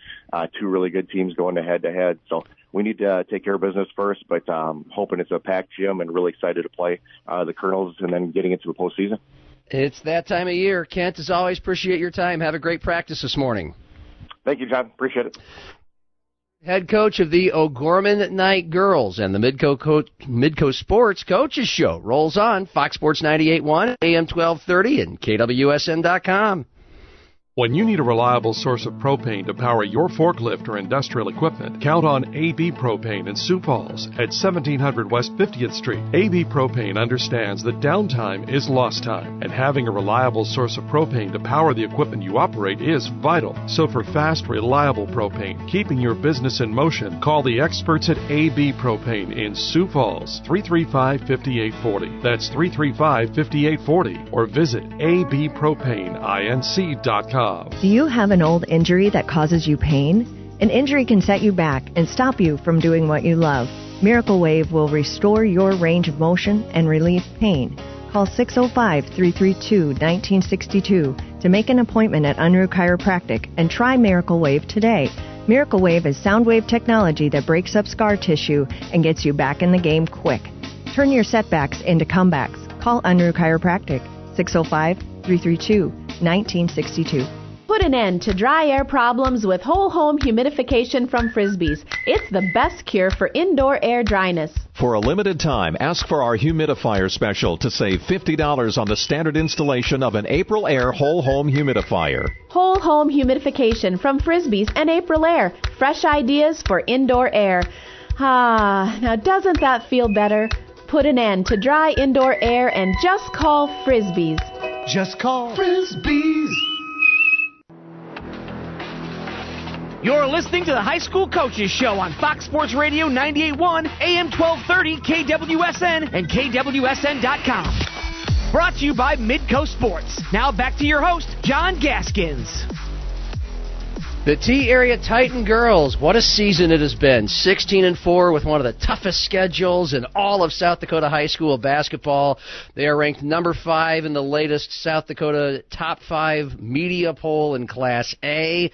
two really good teams going head-to-head. So we need to take care of business first, but hoping it's a packed gym and really excited to play the Colonels and then getting into the postseason. It's that time of year. Kent, as always, appreciate your time. Have a great practice this morning. Thank you, John. Appreciate it. Head coach of the O'Gorman Knight Girls, and the Midco Sports Coaches Show rolls on Fox Sports 98.1, AM 1230, and KWSN.com. When you need a reliable source of propane to power your forklift or industrial equipment, count on AB Propane in Sioux Falls at 1700 West 50th Street. AB Propane understands that downtime is lost time, and having a reliable source of propane to power the equipment you operate is vital. So for fast, reliable propane, keeping your business in motion, call the experts at AB Propane in Sioux Falls, 335-5840. That's 335-5840, or visit abpropaneinc.com. Do you have an old injury that causes you pain? An injury can set you back and stop you from doing what you love. Miracle Wave will restore your range of motion and relieve pain. Call 605-332-1962 to make an appointment at Unruh Chiropractic and try Miracle Wave today. Miracle Wave is sound wave technology that breaks up scar tissue and gets you back in the game quick. Turn your setbacks into comebacks. Call Unruh Chiropractic, 605-332-1962. Put an end to dry air problems with whole home humidification from Frisbee's. It's the best cure for indoor air dryness. For a limited time, ask for our humidifier special to save $50 on the standard installation of an April Air whole home humidifier. Whole home humidification from Frisbee's and April Air. Fresh ideas for indoor air. Now doesn't that feel better? Put an end to dry indoor air and just call Frisbee's. Just call Frisbee's. You're listening to the High School Coaches Show on Fox Sports Radio 98.1, AM 1230, KWSN, and KWSN.com. Brought to you by Midco Sports. Now back to your host, John Gaskins. The Tea Area Titan girls, what a season it has been. 16-4 with one of the toughest schedules in all of South Dakota high school basketball. They are ranked number 5 in the latest South Dakota Top 5 media poll in Class A.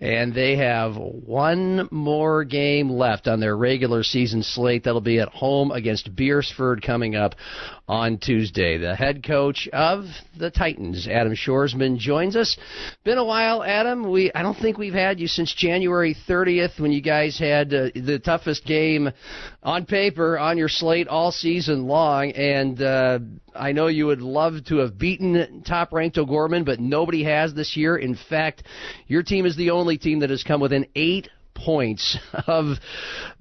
And they have one more game left on their regular season slate. That'll be at home against Beersford coming up on Tuesday. The head coach of the Titans, Adam Shoresman, joins us. Been a while, Adam. I don't think we've had you since January 30th when you guys had the toughest game on paper on your slate all season long. And I know you would love to have beaten top-ranked O'Gorman, but nobody has this year. In fact, your team is the only team that has come within 8 points of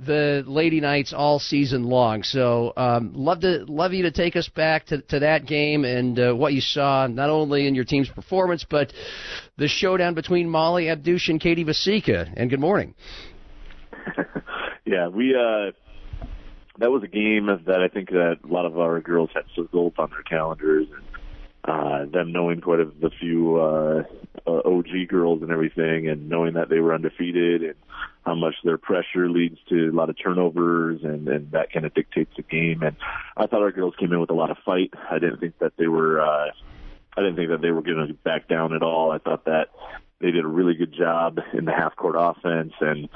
the Lady Knights all season long. So love you to take us back to that game and what you saw, not only in your team's performance, but the showdown between Molly Abdouche and Katie Vasica. And good morning. Yeah, that was a game that I think that a lot of our girls had circled on their calendars, and them knowing quite a few OG girls and everything, and knowing that they were undefeated and how much their pressure leads to a lot of turnovers, and that kind of dictates the game. And I thought our girls came in with a lot of fight. I didn't think that they were going to back down at all. I thought that they did a really good job in the half-court offense, and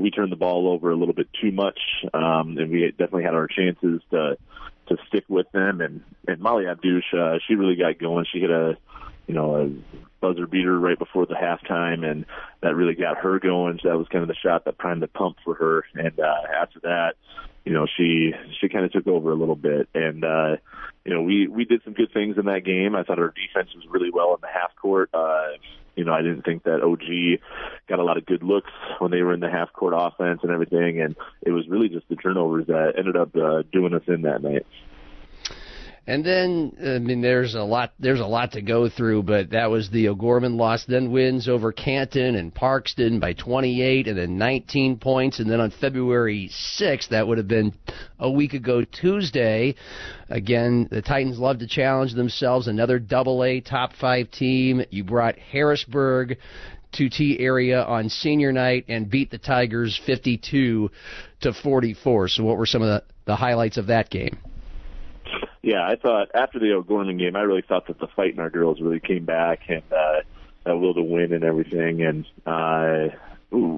we turned the ball over a little bit too much, and we definitely had our chances to stick with them. And Molly Abdouche, she really got going. She hit a buzzer beater right before the halftime, and that really got her going. So that was kind of the shot that primed the pump for her. And after that, she kind of took over a little bit. And we did some good things in that game. I thought our defense was really well in the half court. I didn't think that OG got a lot of good looks when they were in the half court offense and everything. And it was really just the turnovers that ended up doing us in that night. And then, there's a lot to go through, but that was the O'Gorman loss, then wins over Canton and Parkston by 28 and then 19 points. And then on February 6th, that would have been a week ago Tuesday, again, the Titans love to challenge themselves, another AA top 5 team. You brought Harrisburg to Tea Area on senior night and beat the Tigers 52-44. So what were some of the highlights of that game? Yeah, I thought after the O'Gorman game, I really thought that the fight in our girls really came back, and that will to win and everything. And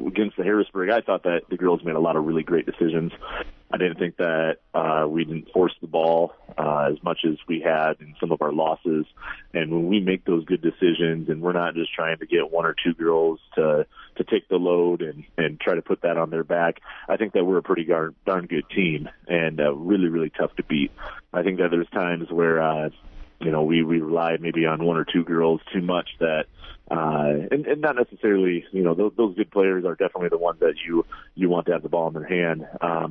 against the Harrisburg, I thought that the girls made a lot of really great decisions. I didn't think that we didn't force the ball as much as we had in some of our losses. And when we make those good decisions, and we're not just trying to get one or two girls to take the load and try to put that on their back, I think that we're a pretty darn good team, and really, really tough to beat. I think that there's times where, we relied maybe on one or two girls too much that, and not necessarily, those good players are definitely the ones that you want to have the ball in their hand.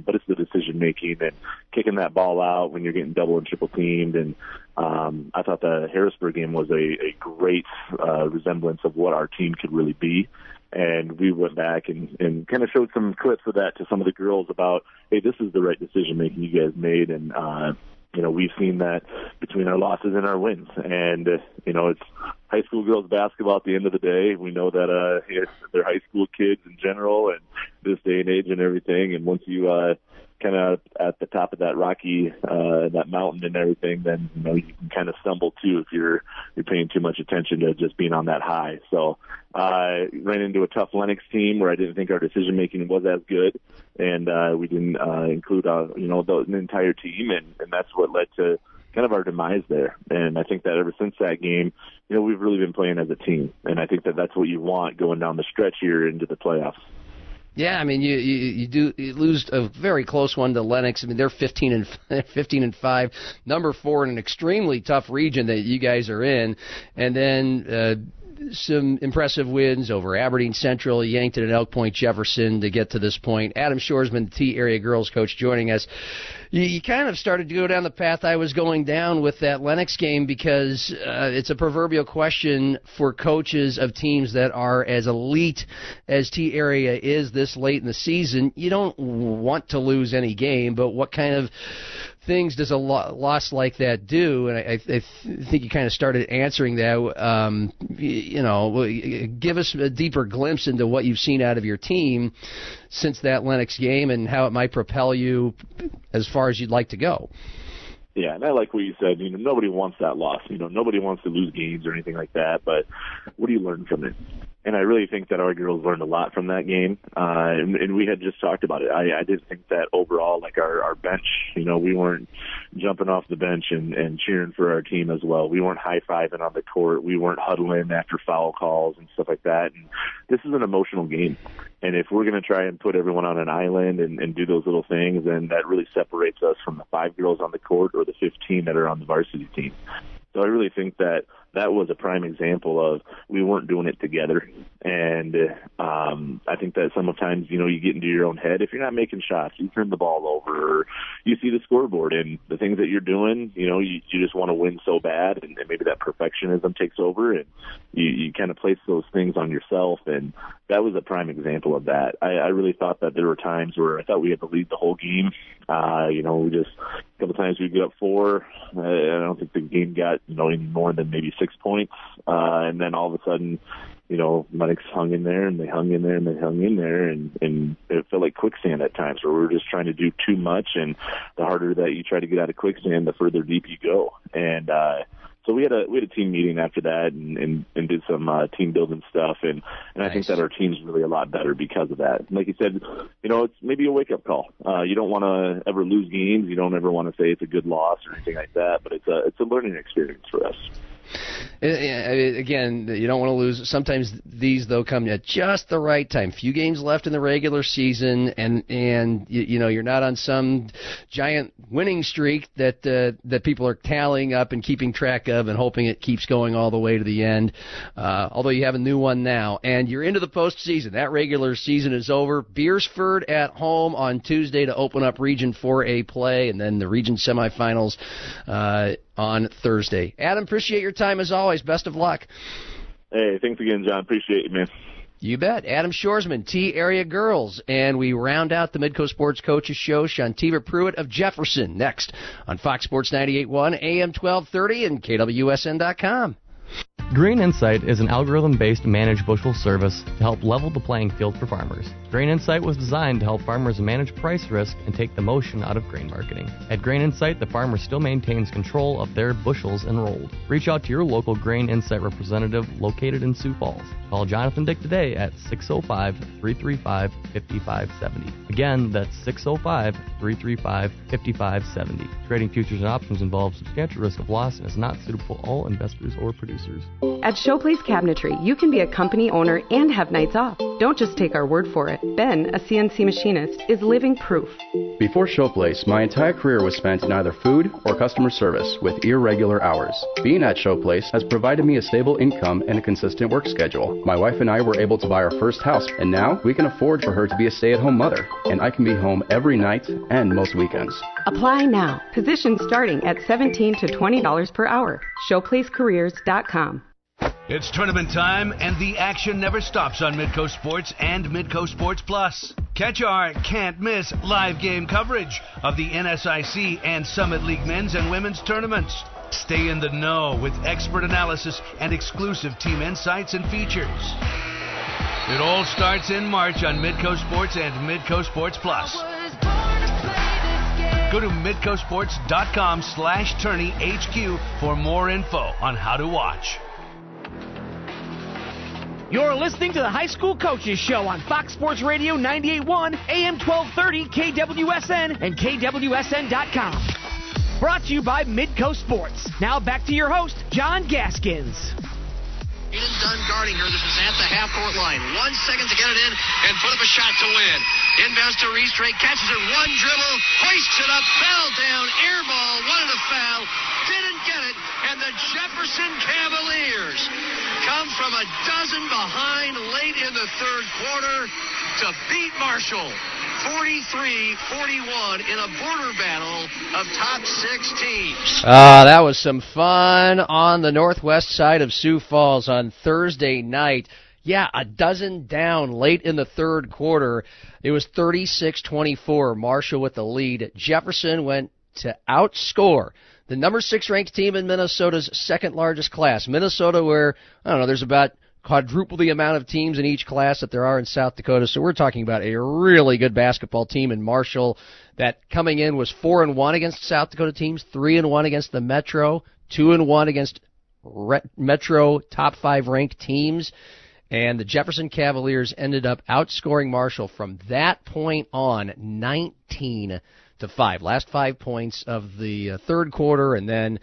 But it's the decision making and kicking that ball out when you're getting double and triple teamed. And I thought the Harrisburg game was a great resemblance of what our team could really be. And we went back and kind of showed some clips of that to some of the girls about, hey, this is the right decision making you guys made. And, we've seen that between our losses and our wins. And, it's high school girls basketball at the end of the day. We know that they're high school kids in general, and this day and age and everything. And once you kind of at the top of that rocky, that mountain and everything, then, you can kind of stumble too if you're paying too much attention to just being on that high. So I ran into a tough Lynx team where I didn't think our decision-making was as good, and we didn't include, the entire team, and that's what led to kind of our demise there. And I think that ever since that game, we've really been playing as a team. And I think that that's what you want going down the stretch here into the playoffs. Yeah, I mean, you lose a very close one to Lenox. I mean, they're 15 and 5, number 4 in an extremely tough region that you guys are in, and then some impressive wins over Aberdeen Central, Yankton, and Elk Point Jefferson to get to this point. Adam Shoresman, the Tea Area girls coach, joining us. You kind of started to go down the path I was going down with that Lenox game because it's a proverbial question for coaches of teams that are as elite as Tea Area is this late in the season. You don't want to lose any game, but what kind of things does a loss like that do? And I think you kind of started answering that. Give us a deeper glimpse into what you've seen out of your team since that Lenox game and how it might propel you as far as you'd like to go. Yeah, and I like what you said. You know, nobody wants that loss. You know, nobody wants to lose games or anything like that, but what do you learn from it? And I really think that our girls learned a lot from that game. And we had just talked about it. I did think that overall, like our bench, you know, we weren't jumping off the bench and cheering for our team as well. We weren't high-fiving on the court. We weren't huddling after foul calls and stuff like that. And this is an emotional game. And if we're going to try and put everyone on an island and do those little things, then that really separates us from the 5 girls on the court or the 15 that are on the varsity team. So I really think that that was a prime example of we weren't doing it together. And I think that sometimes, you know, you get into your own head. If you're not making shots, you turn the ball over, or you see the scoreboard and the things that you're doing, you know, you just want to win so bad, and maybe that perfectionism takes over, and you kind of place those things on yourself. And that was a prime example of that. I really thought that there were times where I thought we had to lead the whole game. You know, we just a couple times we'd get up 4. I don't think the game got, you know, any more than maybe 6 points. And then all of a sudden, you know, Lennox hung in there and they hung in there and they hung in there. And it felt like quicksand at times where we were just trying to do too much. And the harder that you try to get out of quicksand, the further deep you go. And, so we had a team meeting after that and did some team building stuff, and nice. I think that our team's really a lot better because of that. And like you said, you know, it's maybe a wake-up call. You don't want to ever lose games. You don't ever want to say it's a good loss or anything like that, but it's a learning experience for us. Again, you don't want to lose. Sometimes these, though, come at just the right time. Few games left in the regular season, and you know, you're not on some giant winning streak that people are tallying up and keeping track of and hoping it keeps going all the way to the end, although you have a new one now. And you're into the postseason. That regular season is over. Beersford at home on Tuesday to open up Region 4A play, and then the Region semifinals on Thursday. Adam, appreciate your time as always. Best of luck. Hey, thanks again, John. Appreciate you, man. You bet. Adam Shoresman, Tea Area Girls. And we round out the Midco Sports Coaches Show. Shantiva Pruitt of Jefferson next on Fox Sports 98.1, AM 1230 and KWSN.com. Grain Insight is an algorithm-based managed bushel service to help level the playing field for farmers. Grain Insight was designed to help farmers manage price risk and take the emotion out of grain marketing. At Grain Insight, the farmer still maintains control of their bushels enrolled. Reach out to your local Grain Insight representative located in Sioux Falls. Call Jonathan Dick today at 605-335-5570. Again, that's 605-335-5570. Trading futures and options involves substantial risk of loss and is not suitable for all investors or producers. At Showplace Cabinetry, you can be a company owner and have nights off. Don't just take our word for it. Ben, a CNC machinist, is living proof. Before Showplace, my entire career was spent in either food or customer service with irregular hours. Being at Showplace has provided me a stable income and a consistent work schedule. My wife and I were able to buy our first house, and now we can afford for her to be a stay-at-home mother, and I can be home every night and most weekends. Apply now. Positions starting at $17 to $20 per hour. ShowplaceCareers.com. It's tournament time, and the action never stops on Midco Sports and Midco Sports Plus. Catch our can't-miss live game coverage of the NSIC and Summit League men's and women's tournaments. Stay in the know with expert analysis and exclusive team insights and features. It all starts in March on Midco Sports and Midco Sports Plus. Go to MidcoSports.com/TourneyHQ for more info on how to watch. You're listening to the High School Coaches Show on Fox Sports Radio 98.1, AM 1230, KWSN, and KWSN.com. Brought to you by Midco Sports. Now back to your host, John Gaskins. Aiden Dunn guarding her. This is at the half-court line. 1 second to get it in and put up a shot to win. Inbounds to Reese Drake. Catches it. One dribble. Hoists it up. Fell down. Air ball. Wanted a foul. Didn't get it. And the Jefferson Cavaliers come from a dozen behind late in the third quarter to beat Marshall 43-41 in a border battle of top six teams. That was some fun on the northwest side of Sioux Falls on Thursday night. Yeah, a dozen down late in the third quarter. It was 36-24, Marshall with the lead. Jefferson went to outscore the number 6 ranked team in Minnesota's second largest class. Minnesota, where, I don't know, there's about quadruple the amount of teams in each class that there are in South Dakota. So we're talking about a really good basketball team in Marshall that coming in was 4-1 against South Dakota teams, 3-1 against the Metro, 2-1 against Metro top 5 ranked teams. And the Jefferson Cavaliers ended up outscoring Marshall from that point on, 19-5. Last 5 points of the third quarter, and then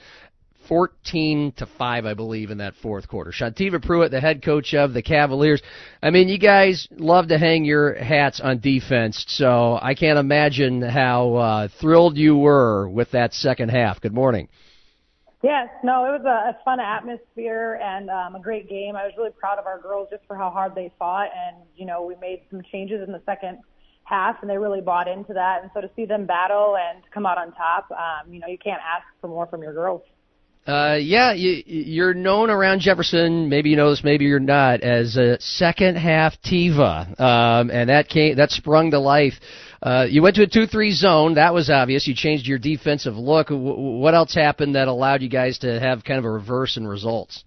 14-5, I believe, in that fourth quarter. Shantiva Pruitt, the head coach of the Cavaliers. I mean, you guys love to hang your hats on defense, so I can't imagine how thrilled you were with that second half. Good morning. Yes, no, it was a fun atmosphere and a great game. I was really proud of our girls just for how hard they fought, and, you know, we made some changes in the second half, and they really bought into that. And so to see them battle and come out on top, you know, you can't ask for more from your girls. Yeah, you're known around Jefferson, maybe you know this, maybe you're not, as a second half Tiva, and that sprung to life. You went to a 2-3 zone. That was obvious. You changed your defensive look. What else happened that allowed you guys to have kind of a reverse in results?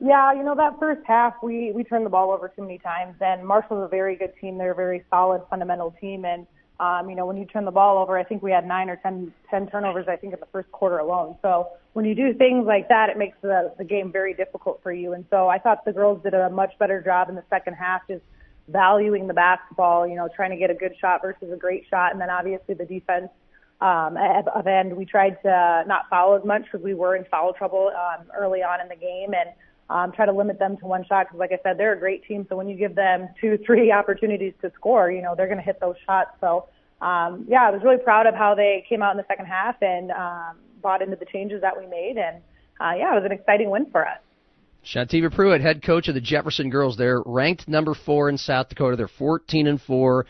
Yeah, you know, that first half, we turned the ball over too many times, and Marshall's a very good team. They're a very solid, fundamental team, and, you know, when you turn the ball over, I think we had 9 or 10 turnovers, I think, in the first quarter alone. So when you do things like that, it makes the game very difficult for you. And so I thought the girls did a much better job in the second half just valuing the basketball, you know, trying to get a good shot versus a great shot. And then obviously the defense of end, we tried to not foul as much because we were in foul trouble early on in the game, and try to limit them to one shot because, like I said, they're a great team. So when you give them 2, 3 opportunities to score, you know, they're going to hit those shots. So, yeah, I was really proud of how they came out in the second half and bought into the changes that we made. And, yeah, it was an exciting win for us. Shantiva Pruitt, head coach of the Jefferson girls. They're ranked number 4 in South Dakota. They're 14-4.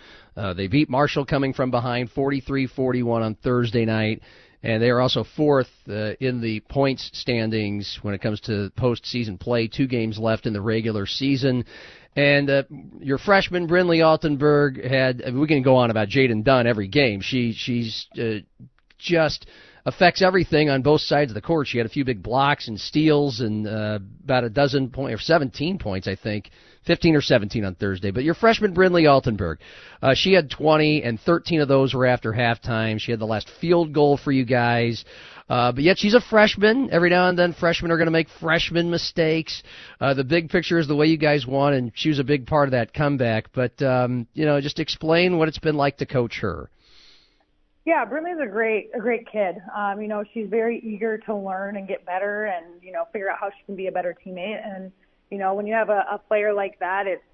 They beat Marshall coming from behind 43-41 on Thursday night. And they are also 4th in the points standings when it comes to postseason play. 2 games left in the regular season. And your freshman, Brinley Altenberg, we can go on about Jaden Dunn every game. She's just affects everything on both sides of the court. She had a few big blocks and steals and about a dozen points, or 17 points, I think, 15 or 17 on Thursday. But your freshman, Brinley Altenberg, she had 20, and 13 of those were after halftime. She had the last field goal for you guys. But yet she's a freshman. Every now and then freshmen are going to make freshman mistakes. The big picture is the way you guys won, and she was a big part of that comeback. But, you know, just explain what it's been like to coach her. Yeah, Brinley's a great kid. You know, she's very eager to learn and get better and, you know, figure out how she can be a better teammate. And, you know, when you have a player like that, it's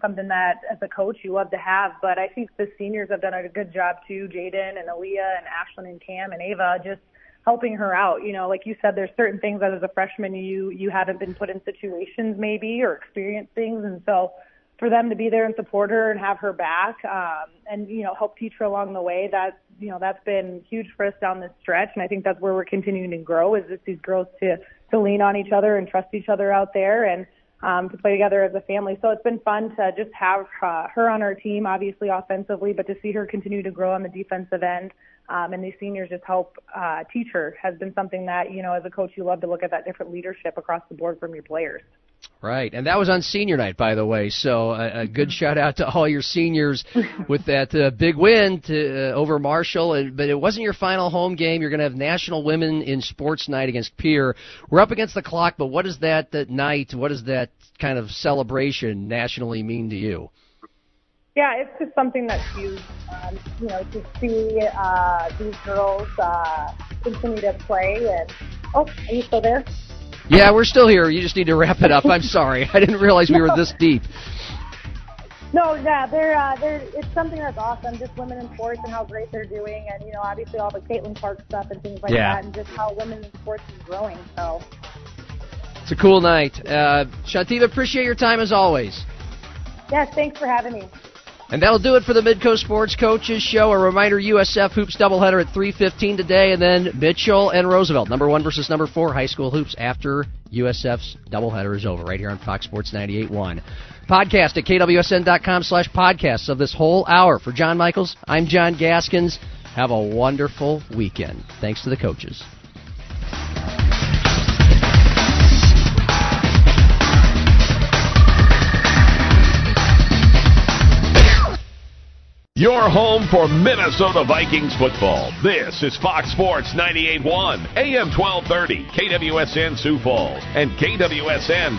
something that, as a coach, you love to have. But I think the seniors have done a good job, too, Jaden and Aaliyah and Ashlyn and Cam and Ava, just helping her out. You know, like you said, there's certain things that as a freshman you haven't been put in situations maybe or experienced things. And so for them to be there and support her and have her back and, you know, help teach her along the way, that, you know, that's been huge for us down this stretch. And I think that's where we're continuing to grow, is just these girls to lean on each other and trust each other out there and to play together as a family. So it's been fun to just have her on our team, obviously offensively, but to see her continue to grow on the defensive end and these seniors just help teach her has been something that, you know, as a coach, you love to look at that different leadership across the board from your players. Right, and that was on senior night, by the way, so a good shout-out to all your seniors with that big win over Marshall, but it wasn't your final home game. You're going to have National Women in Sports Night against Pierre. We're up against the clock, but what does that night, what does that kind of celebration nationally mean to you? Yeah, it's just something that's huge, you know, to see these girls continue to play. And oh, are you still there? Yeah, we're still here. You just need to wrap it up. I'm sorry. I didn't realize we were this deep. No, yeah, it's something that's awesome, just women in sports and how great they're doing. And, you know, obviously all the Caitlin Clark stuff and things like that, and just how women in sports is growing. So. It's a cool night. Shantiva, appreciate your time as always. Yes, thanks for having me. And that'll do it for the Midco Sports Coaches Show. A reminder, USF Hoops doubleheader at 3:15 today, and then Mitchell and Roosevelt, number 1 versus number 4, high school hoops after USF's doubleheader is over, right here on Fox Sports 98.1. Podcast at KWSN.com/podcasts of this whole hour. For John Michaels, I'm John Gaskins. Have a wonderful weekend. Thanks to the coaches. Your home for Minnesota Vikings football. This is Fox Sports 98.1, AM 1230, KWSN Sioux Falls, and KWSN.